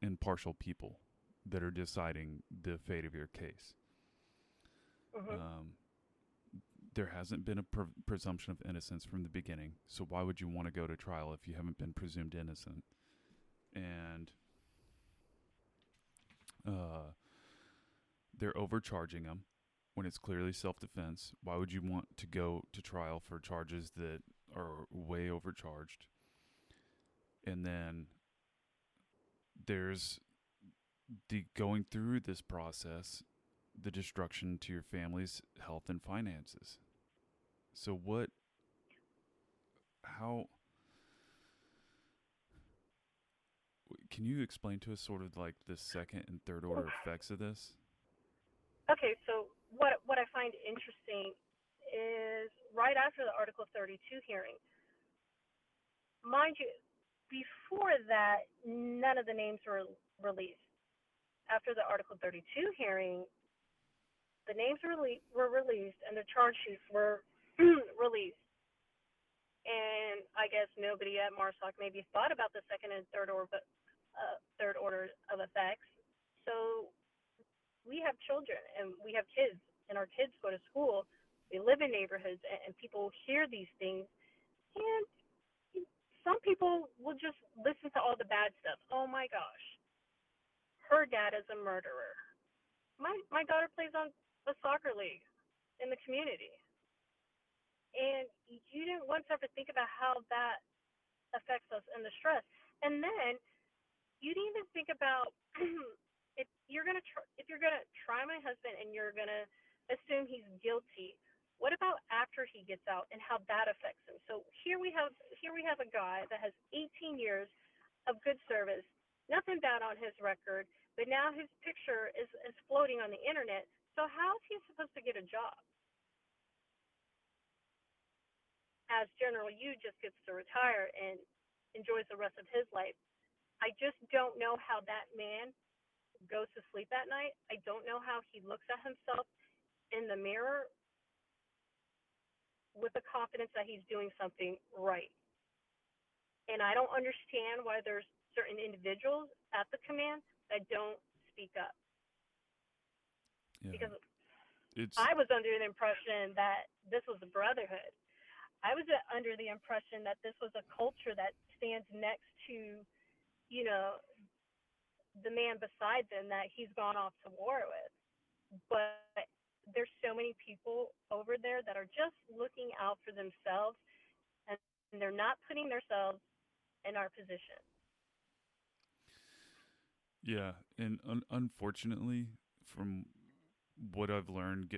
impartial people that are deciding the fate of your case. There hasn't been a presumption of innocence from the beginning. So why would you want to go to trial if you haven't been presumed innocent? And they're overcharging them when it's clearly self-defense. Why would you want to go to trial for charges that are way overcharged? And then there's the going through this process, the destruction to your family's health and finances. So how can you explain to us sort of like the second and third order effects of this? Okay, so what I find interesting is right after the Article 32 hearing, mind you, before that, none of the names were released. After the Article 32 hearing, the names were released and the charge sheets were released. And I guess nobody at MARSOC maybe thought about the second and third order of effects. So we have children and we have kids, and our kids go to school. We live in neighborhoods, and people hear these things. And some people will just listen to all the bad stuff. Oh my gosh, her dad is a murderer. My daughter plays on a soccer league in the community. And you didn't once have to think about how that affects us and the stress. And then you didn't even think about if you're gonna try my husband and you're gonna assume he's guilty. What about after he gets out and how that affects him? So here we have a guy that has 18 years of good service, nothing bad on his record, but now his picture is floating on the internet. So how is he supposed to get a job? As General Yu just gets to retire and enjoys the rest of his life. I just don't know how that man goes to sleep at night. I don't know how he looks at himself in the mirror with the confidence that he's doing something right. And I don't understand why there's certain individuals at the command that don't speak up. Yeah. Because I was under the impression that this was a brotherhood. I was under the impression that this was a culture that stands next to, you know, the man beside them that he's gone off to war with. But there's so many people over there that are just looking out for themselves, and they're not putting themselves in our position. Yeah, and unfortunately, from what I've learned,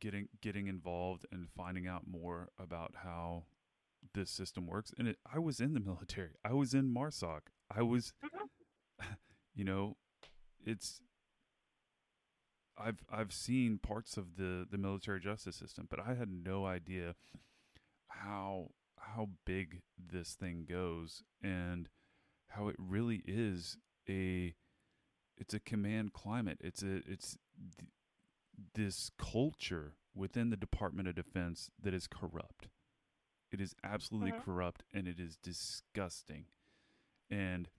getting involved and finding out more about how this system works. And I was in the military. I was in MARSOC. I was, you know, I've seen parts of the military justice system, but I had no idea how big this thing goes and how it really is it's a command climate. It's this culture within the Department of Defense that is corrupt. It is absolutely corrupt, and it is disgusting. And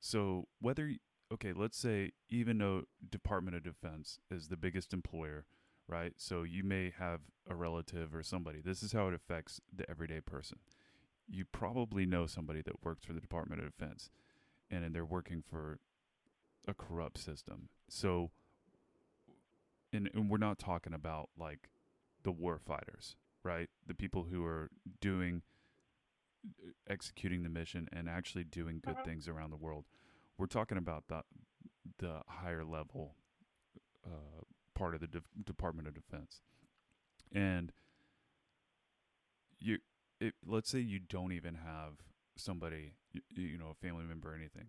so let's say even though Department of Defense is the biggest employer, right? So you may have a relative or somebody. This is how it affects the everyday person. you probably know somebody that works for the Department of Defense, and they're working for a corrupt system. So, and we're not talking about like the war fighters, right? The people who are doing, executing the mission and actually doing good things around the world. We're talking about the higher level part of the Department of Defense. And let's say you don't even have somebody, you know, a family member or anything.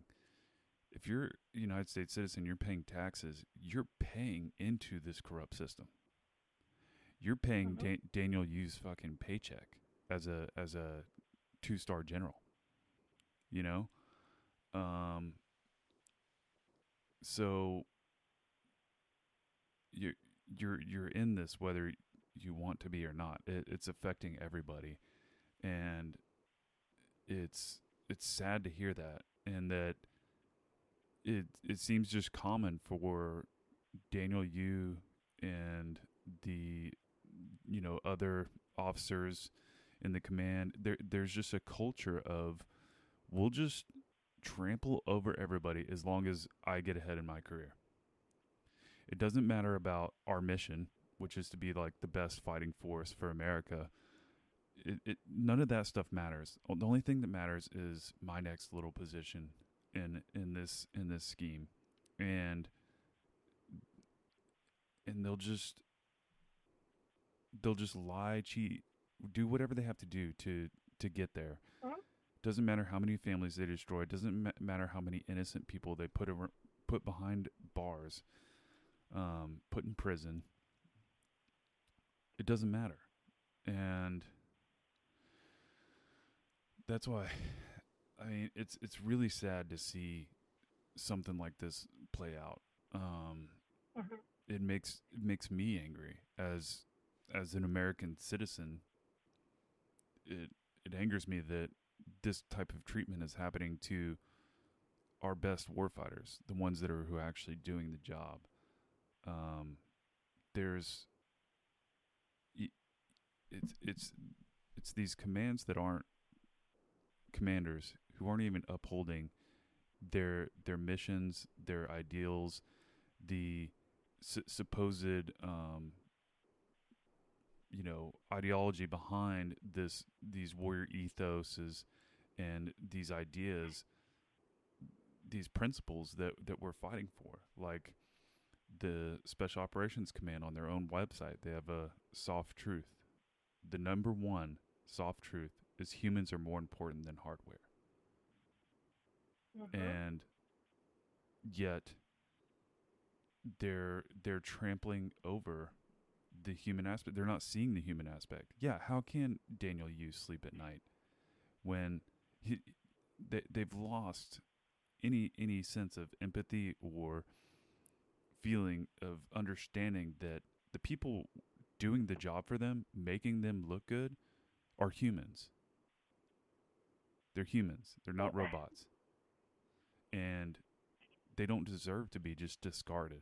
If you're a United States citizen, you're paying taxes, you're paying into this corrupt system. You're paying Daniel Yu's fucking paycheck as a two-star general, you know? So you're in this whether you want to be or not. It's affecting everybody, and it's sad to hear that, and that it seems just common for Daniel Yu and the, you know, other officers in the command. There's just a culture of, we'll just trample over everybody as long as I get ahead in my career. It doesn't matter about our mission, which is to be like the best fighting force for America. None of that stuff matters. The only thing that matters is my next little position in this scheme, and they'll just lie, cheat, do whatever they have to do to get there. Uh-huh. Doesn't matter how many families they destroy. Doesn't matter how many innocent people they put behind bars, put in prison. It doesn't matter, and that's why. I mean, it's really sad to see something like this play out. Uh-huh. It makes me angry as an American citizen. It angers me that this type of treatment is happening to our best warfighters, the ones who are actually doing the job. It's these commands that aren't commanders, who aren't even upholding their missions, their ideals, the supposed ideology behind these warrior ethoses and these ideas, these principles that we're fighting for. Like the Special Operations Command, on their own website, they have a soft truth. The number one soft truth is humans are more important than hardware. Mm-hmm. And yet they're trampling over the human aspect. They're not seeing the human aspect. Yeah, how can Daniel Yu sleep at night when they've lost any sense of empathy or feeling of understanding that the people doing the job for them, making them look good, are humans. They're humans. They're not robots. And they don't deserve to be just discarded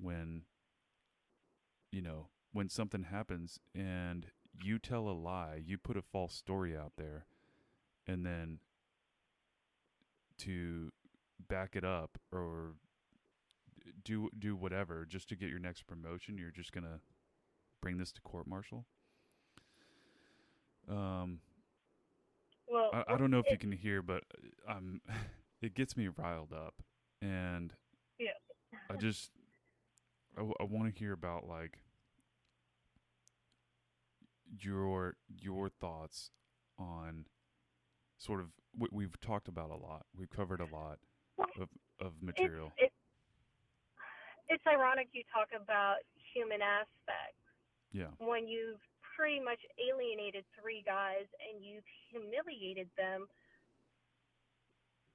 when something happens and you tell a lie, you put a false story out there, and then to back it up or do whatever just to get your next promotion, you're just going to bring this to court-martial. Well, I don't know if you can hear, but it gets me riled up, and yeah. I want to hear about like your thoughts on sort of what we've talked about a lot. We've covered a lot of material. It's ironic you talk about human aspects. Yeah. When you've pretty much alienated three guys and you've humiliated them,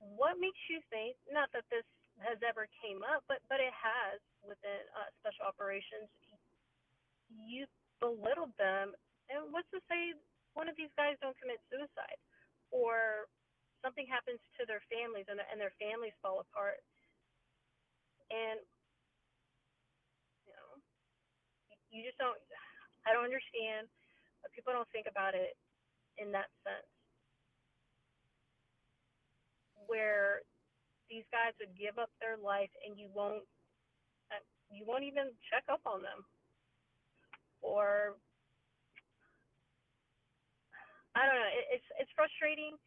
what makes you think, not that this has ever came up, but it has within special operations, you belittled them, and what's to say one of these guys don't commit suicide, or something happens to their families and their families fall apart, and you just don't understand, but people don't think about it in that sense. where these guys would give up their life, and you won't even check up on them, or I don't know. It's frustrating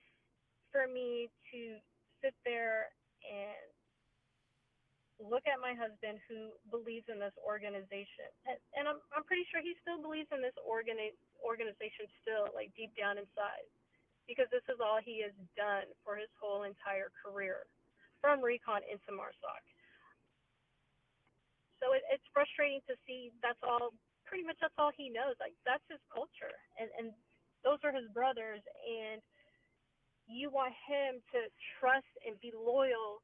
for me to sit there and look at my husband, who believes in this organization, and I'm pretty sure he still believes in this organization still, like, deep down inside, because this is all he has done for his whole entire career, from recon into MARSOC. So it's frustrating to see that's all he knows. Like, that's his culture, and those are his brothers, and you want him to trust and be loyal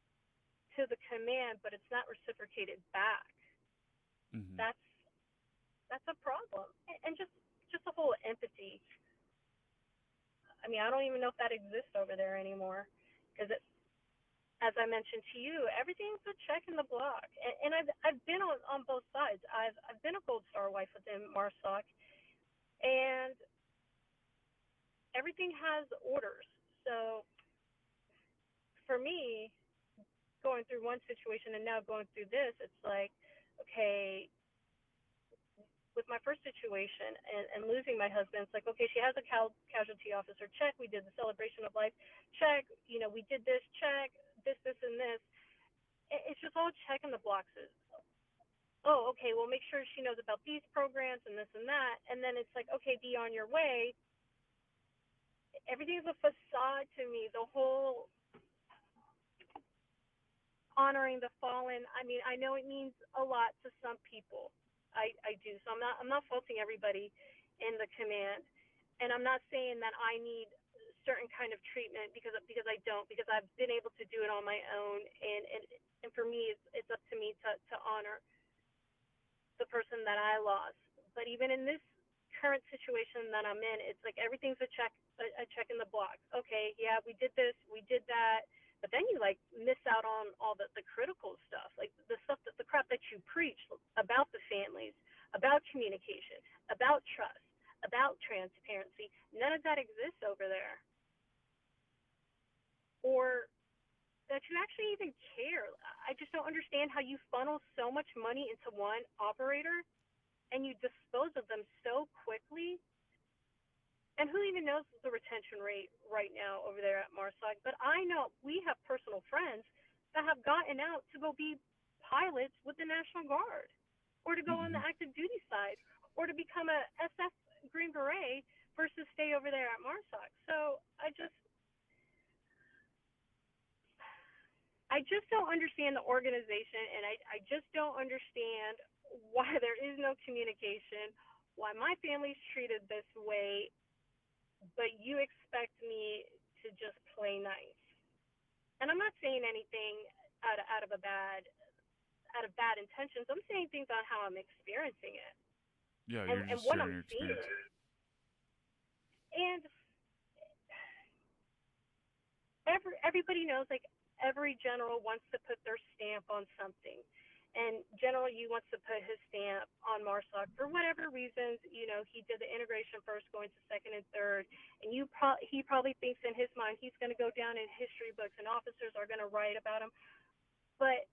to the command, but it's not reciprocated back. Mm-hmm. That's a problem. And just the whole empathy. I mean, I don't even know if that exists over there anymore, because as I mentioned to you, everything's a check in the block. And I've been on both sides. I've been a Gold Star wife within MARSOC, and everything has orders. So for me, going through one situation and now going through this, it's like, okay, with my first situation and losing my husband, it's like, okay, she has a casualty officer, check, we did the celebration of life, check, we did this, check, this, and this. It's just all checking the boxes. Oh, okay, well, make sure she knows about these programs and this and that. And then it's like, okay, be on your way. Everything's a facade to me, the whole honoring the fallen. I mean, I know it means a lot to some people. I do. So I'm not faulting everybody in the command, and I'm not saying that I need certain kind of treatment because I don't, because I've been able to do it on my own, and for me it's up to me to honor the person that I lost. But even in this current situation that I'm in, it's like everything's a check in the block. Okay, yeah, we did this, we did that, but then you miss out on all the critical stuff, like the stuff that the crap that you preach about the families, about communication, about trust, about transparency. None of that exists over there, or that you actually even care. I just don't understand how you funnel so much money into one operator and you dispose of them so quickly. And who even knows the retention rate right now over there at MARSOC? But I know we have personal friends that have gotten out to go be pilots with the National Guard, or to go on the active duty side, or to become a SF Green Beret versus stay over there at MARSOC. So I just don't understand the organization, and I just don't understand why there is no communication, why my family's treated this way, but you expect me to just play nice. And I'm not saying anything out of bad intentions. I'm saying things on how I'm experiencing it. Yeah, you're just what I'm seeing. And everybody knows, like, every general wants to put their stamp on something. And General Yu wants to put his stamp on MARSOC for whatever reasons. He did the integration first, going to second and third. And he probably thinks in his mind he's going to go down in history books and officers are going to write about him. But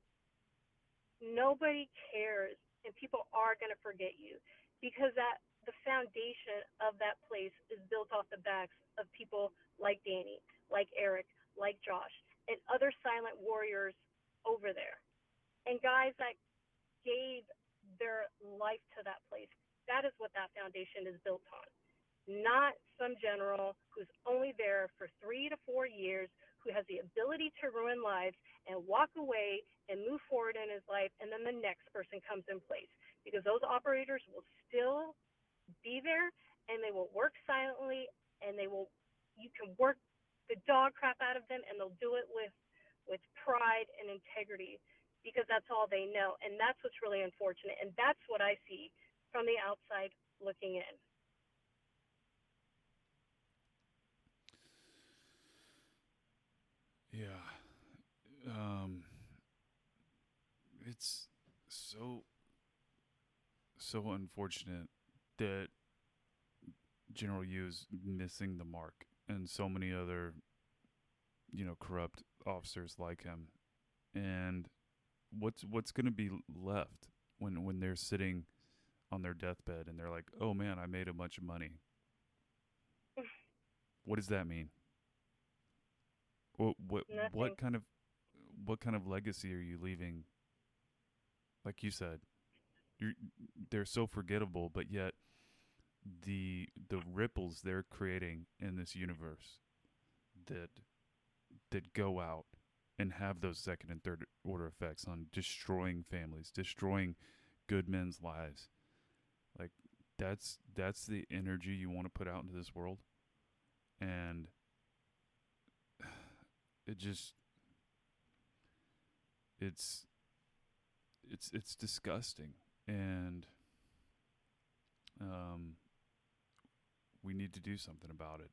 nobody cares, and people are going to forget you, because the foundation of that place is built off the backs of people like Danny, like Eric, like Josh, and other silent warriors over there. And guys that gave their life to that place. That is what that foundation is built on. Not some general who's only there for 3 to 4 years, who has the ability to ruin lives and walk away and move forward in his life, and then the next person comes in place. Because those operators will still be there, and they will work silently, and you can work the dog crap out of them, and they'll do it with pride and integrity, because that's all they know. And that's what's really unfortunate. And that's what I see from the outside looking in. Yeah. It's so unfortunate that General Yu is missing the mark, and so many other you know, corrupt officers like him. And what's going to be left when they're sitting on their deathbed and they're like, oh man, I made a bunch of money? What does that mean? What kind of legacy are you leaving? Like you said, they're so forgettable, but yet the ripples they're creating in this universe that go out and have those second and third order effects on destroying families, destroying good men's lives. Like that's the energy you want to put out into this world. And it just, it's disgusting. And, we need to do something about it.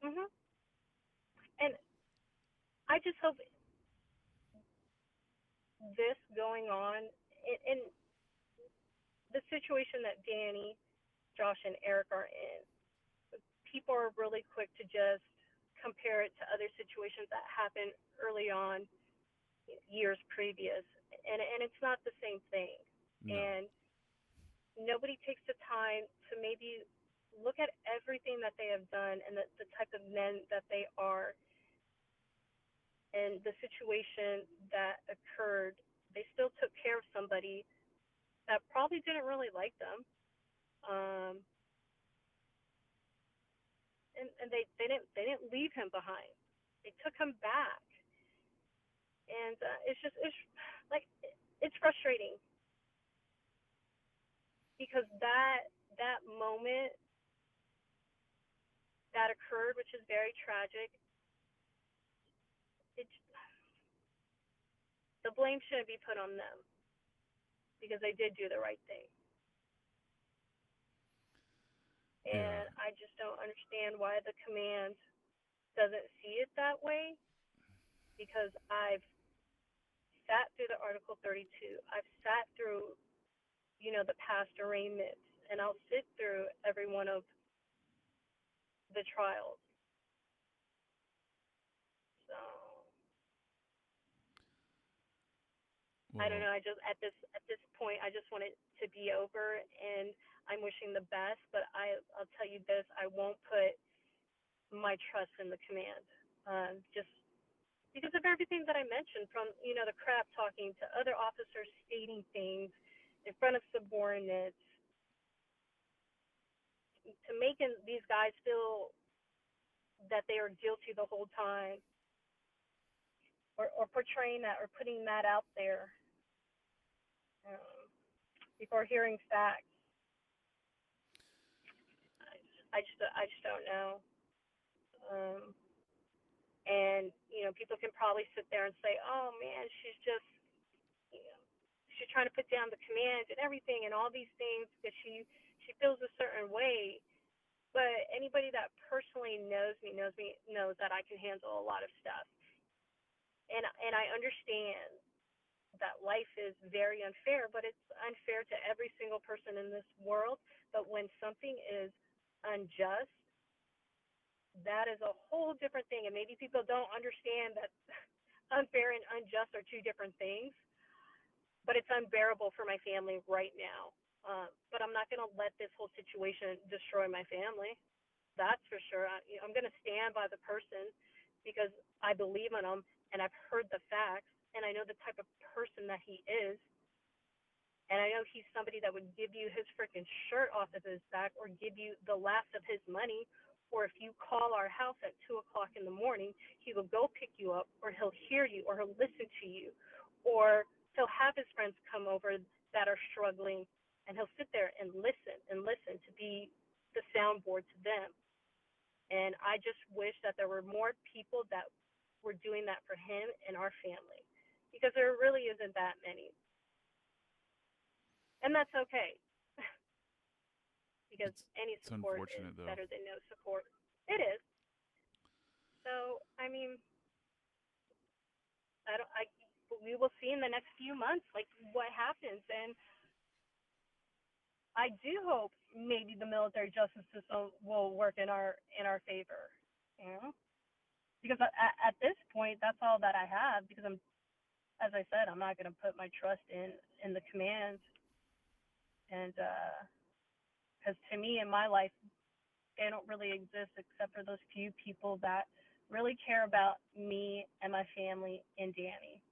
Mm-hmm. And I just hope this going on in the situation that Danny, Josh, and Eric are in, people are really quick to just compare it to other situations that happened early on, years previous, and it's not the same thing. No. And nobody takes the time to maybe look at everything that they have done and the type of men that they are, and the situation that occurred. They still took care of somebody that probably didn't really like them. And they didn't leave him behind. They took him back, and it's frustrating because that moment that occurred, which is very tragic. The blame shouldn't be put on them because they did do the right thing. And I just don't understand why the command doesn't see it that way, because I've sat through the Article 32. I've sat through, the past arraignments, and I'll sit through every one of the trials. So, well, I don't know. I just at this point, I just want it to be over, and I'm wishing the best, but I'll tell you this, I won't put my trust in the command, just because of everything that I mentioned, from, the crap talking to other officers, stating things in front of subordinates, to making these guys feel that they are guilty the whole time, or portraying that or putting that out there before hearing facts. I just don't know. And, people can probably sit there and say, oh, man, she's just, she's trying to put down the command and everything and all these things because she feels a certain way. But anybody that personally knows me, knows that I can handle a lot of stuff. And I understand that life is very unfair, but it's unfair to every single person in this world. But when something is unjust, that is a whole different thing, and maybe people don't understand that unfair and unjust are two different things, but it's unbearable for my family right now. But I'm not going to let this whole situation destroy my family, that's for sure. I'm going to stand by the person because I believe in him, and I've heard the facts, and I know the type of person that he is. And I know he's somebody that would give you his freaking shirt off of his back or give you the last of his money. Or if you call our house at 2 o'clock in the morning, he will go pick you up, or he'll hear you, or he'll listen to you. Or he'll have his friends come over that are struggling, and he'll sit there and listen to be the soundboard to them. And I just wish that there were more people that were doing that for him and our family, because there really isn't that many. And that's okay, because any support is better than no support. It is. So, I mean, we will see in the next few months, like, what happens. And I do hope maybe the military justice system will work in our favor. You know, because at this point, that's all that I have, because I'm, as I said, I'm not going to put my trust in the command. And because to me, in my life, they don't really exist except for those few people that really care about me and my family and Danny.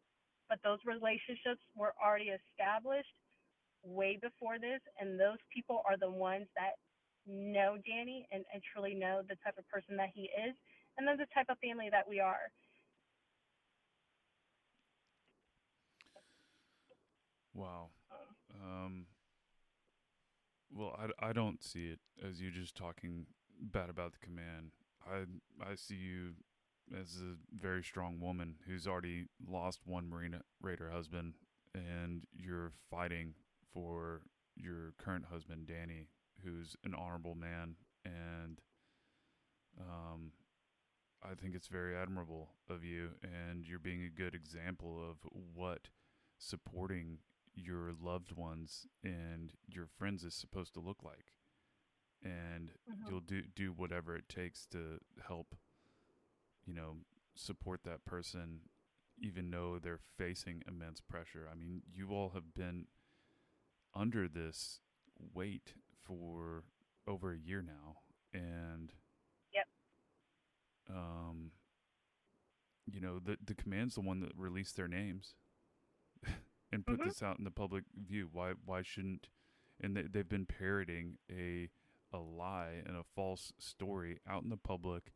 But those relationships were already established way before this, and those people are the ones that know Danny and truly know the type of person that he is, and then the type of family that we are. Wow. Well, I don't see it as you just talking bad about the command. I see you as a very strong woman who's already lost one Marine Raider husband, and you're fighting for your current husband, Danny, who's an honorable man. And I think it's very admirable of you, and you're being a good example of what supporting your loved ones and your friends is supposed to look like. And you'll do whatever it takes to help, you know, support that person, even though they're facing immense pressure. I mean, you all have been under this weight for over a year now, and you know, the command's the one that released their names and put this out in the public view. Why shouldn't? And they've been parroting a lie and a false story out in the public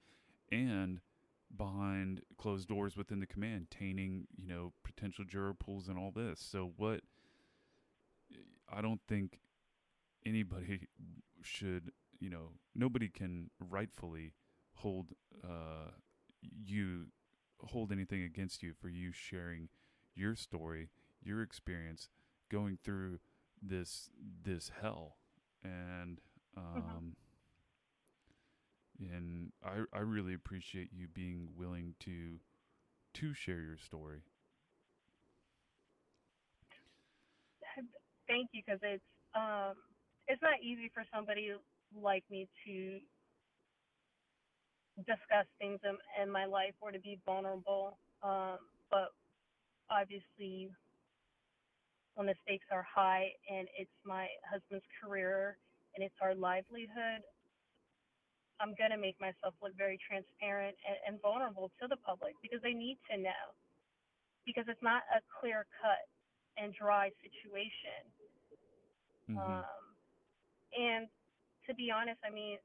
and behind closed doors within the command, tainting, you know, potential juror pools and all this. So what, I don't think anybody should, you know, nobody can rightfully hold anything against you for you sharing your story, your experience, going through this hell. And and I really appreciate you being willing to share your story. Thank you, because it's not easy for somebody like me to discuss things in my life or to be vulnerable. But obviously, when the stakes are high and it's my husband's career and it's our livelihood, I'm going to make myself look very transparent and vulnerable to the public, because they need to know, because it's not a clear cut and dry situation. And to be honest, I mean,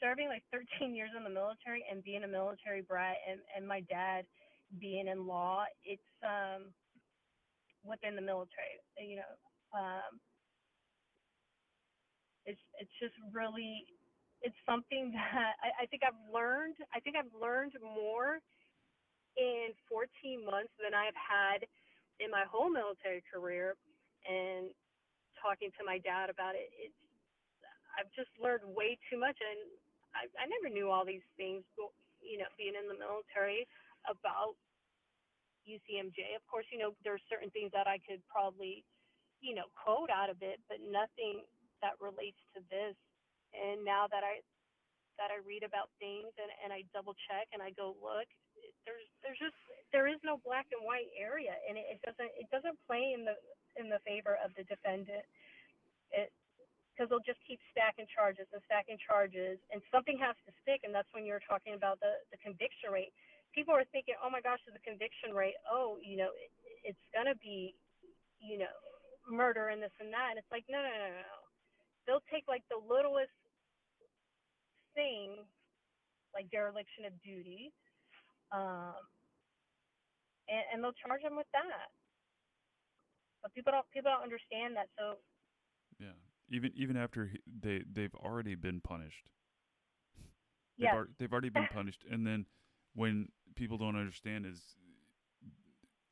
serving like 13 years in the military and being a military brat and my dad being in law, it's within the military, you know, it's just really, it's something that I think I've learned more in 14 months than I've had in my whole military career. And talking to my dad about it, I've just learned way too much. And I never knew all these things, you know, being in the military, about UCMJ. Of course, you know, there are certain things that I could probably, you know, quote out of it, but nothing that relates to this. And now that I read about things and I double check and I go look, there is no black and white area, and it doesn't play in the favor of the defendant. Because they'll just keep stacking charges, and something has to stick. And that's when you're talking about the conviction rate. People are thinking, oh my gosh, the conviction rate, oh, you know, it's going to be, you know, murder and this and that. And it's like, no. They'll take like the littlest thing, like dereliction of duty, and they'll charge them with that. But people don't understand that. So yeah, even after they've already been punished. Yeah, they've already been punished, and then when people don't understand is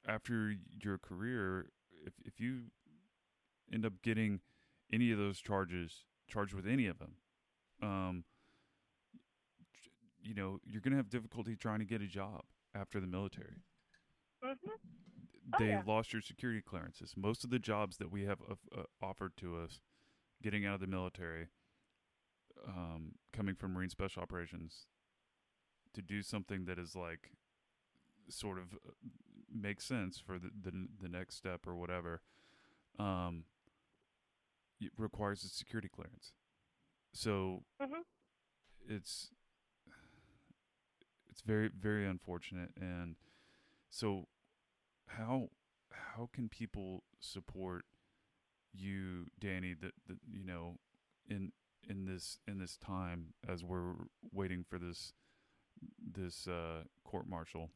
after your career, if you end up getting any of those charged with any of them, you know, you're going to have difficulty trying to get a job after the military. They lost your security clearances. Most of the jobs that we have offered to us getting out of the military, coming from Marine Special Operations, to do something that is like sort of makes sense for the next step or whatever, it requires a security clearance. So it's very, very unfortunate. And so how can people support you, Danny, that you know, in this time as we're waiting for this court martial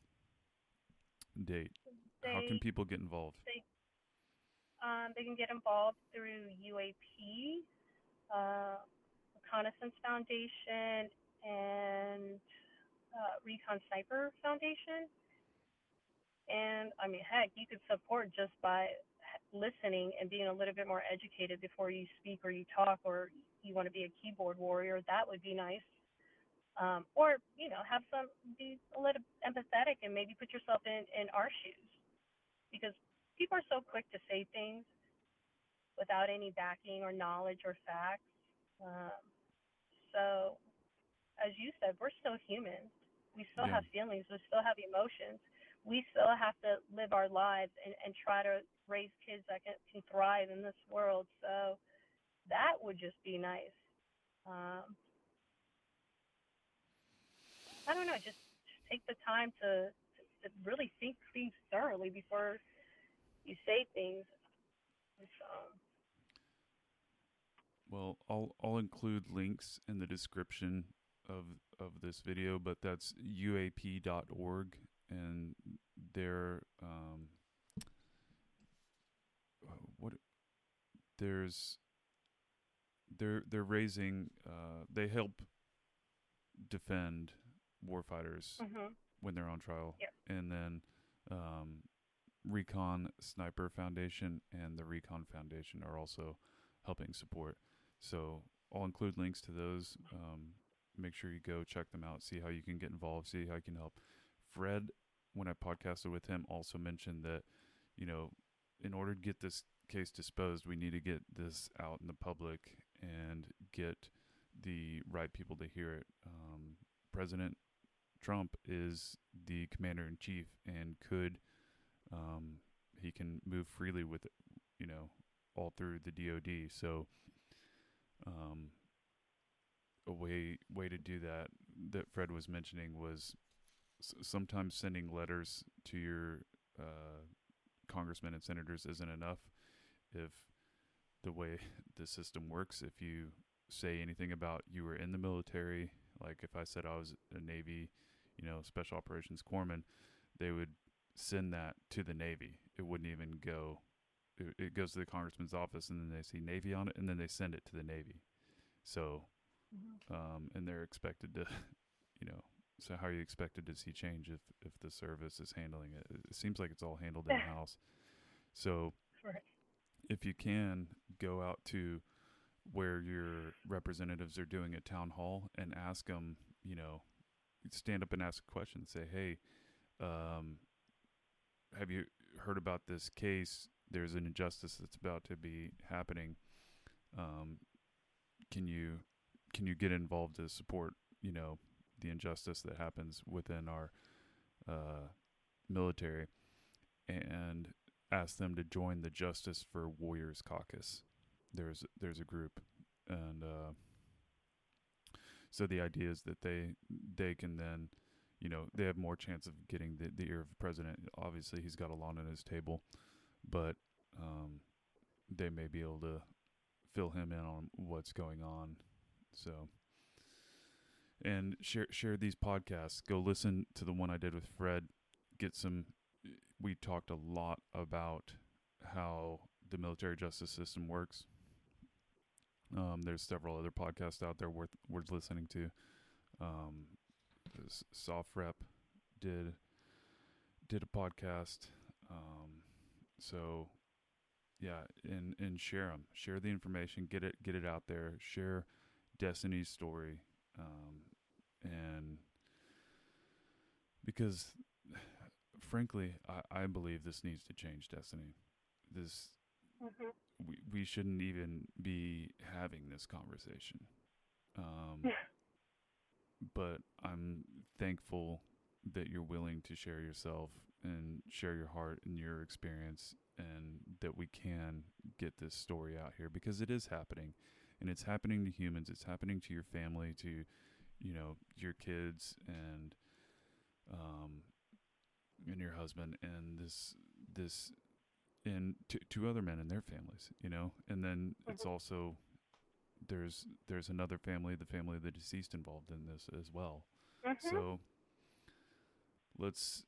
date? How can people get involved? They can get involved through UAP, Reconnaissance Foundation, and ReconSniperFoundation. And I mean, heck, you could support just by listening and being a little bit more educated before you speak or you talk, or you want to be a keyboard warrior. That would be nice. Or, you know, be a little empathetic and maybe put yourself in our shoes, because people are so quick to say things without any backing or knowledge or facts. So as you said, we're still humans. We still have feelings. We still have emotions. We still have to live our lives and try to raise kids that can thrive in this world. So that would just be nice. I don't know, just take the time to really think things thoroughly before you say things. Well, I'll include links in the description of this video, but that's uap.org, and they're raising, they help defend warfighters when they're on trial. Yep. And then Recon Sniper Foundation and the Recon Foundation are also helping support. So I'll include links to those. Make sure you go check them out, see how you can get involved, see how you can help. Fred, when I podcasted with him, also mentioned that, you know, in order to get this case disposed, we need to get this out in the public and get the right people to hear it. President Trump is the commander in chief and could, he can move freely with, you know, all through the DOD. So, a way to do that Fred was mentioning was sometimes sending letters to your, congressmen and senators isn't enough. If the way the system works, if you say anything about you were in the military, like if I said I was a Navy, you know, special operations corpsman, they would send that to the Navy. It wouldn't even go, it goes to the congressman's office, and then they see Navy on it, and then they send it to the Navy. So and they're expected to, you know, so how are you expected to see change if the service is handling it? It seems like it's all handled in-house. So if you can, go out to where your representatives are doing a town hall and ask them, you know, stand up and ask a question. Say, hey, have you heard about this case? There's an injustice that's about to be happening. Can you get involved to support, you know, the injustice that happens within our military, and ask them to join the Justice for Warriors Caucus. There's a group, and so the idea is that they can then, you know, they have more chance of getting the ear of the president. Obviously, he's got a lot on his table, but they may be able to fill him in on what's going on. So. And share these podcasts. Go listen to the one I did with Fred. We talked a lot about how the military justice system works. There's several other podcasts out there worth listening to. Soft Rep did a podcast. So yeah, and share them. Share the information. Get it out there. Share Destiny's story. And because frankly, I believe this needs to change, Destiny. This, we shouldn't even be having this conversation. But I'm thankful that you're willing to share yourself and share your heart and your experience, and that we can get this story out here, because it is happening, and it's happening to humans. It's happening to your family, to, you know, your kids and your husband, and this, and to other men and their families, you know, and then it's also, there's another family, the family of the deceased, involved in this as well. Mm-hmm. So let's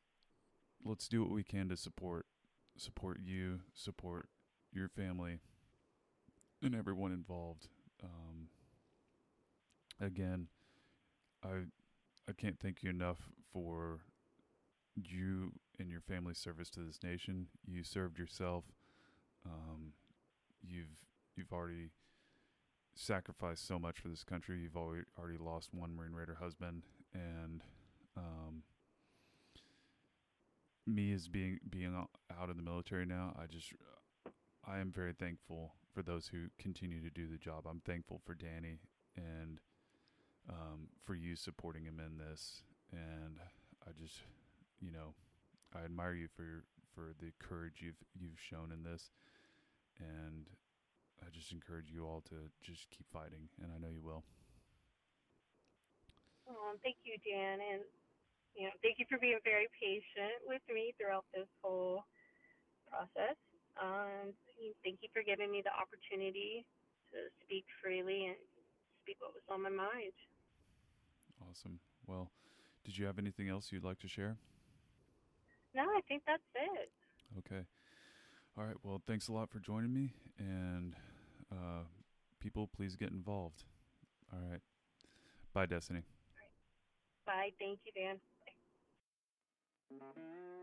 do what we can to support you, support your family and everyone involved. Again, I can't thank you enough for you and your family's service to this nation. You served yourself. You've already sacrificed so much for this country. You've already lost one Marine Raider husband, and me as being out in the military now, I am very thankful for those who continue to do the job. I'm thankful for Danny and for you supporting him in this, and I just, you know, I admire you for the courage you've shown in this, and I just encourage you all to just keep fighting, and I know you will. Thank you, Dan, and you know, thank you for being very patient with me throughout this whole process. Thank you for giving me the opportunity to speak freely and speak what was on my mind. Awesome. Well, did you have anything else you'd like to share? No, I think that's it. Okay. All right. Well, thanks a lot for joining me. And people, please get involved. All right. Bye, Destiny. All right. Bye. Thank you, Dan. Bye.